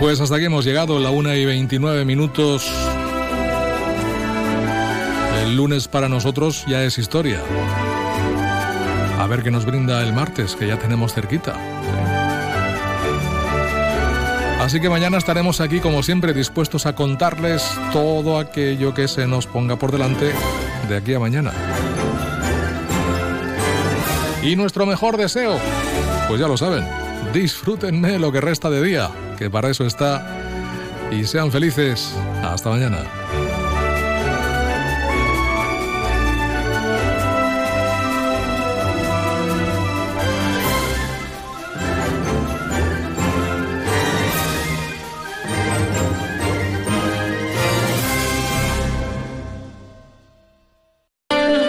Pues hasta aquí hemos llegado, la una y veintinueve minutos. El lunes para nosotros ya es historia. A ver qué nos brinda el martes, que ya tenemos cerquita. Así que mañana estaremos aquí, como siempre, dispuestos a contarles todo aquello que se nos ponga por delante de aquí a mañana. Y nuestro mejor deseo, pues ya lo saben, disfrútenme lo que resta de día, que para eso está, y sean felices. Hasta mañana.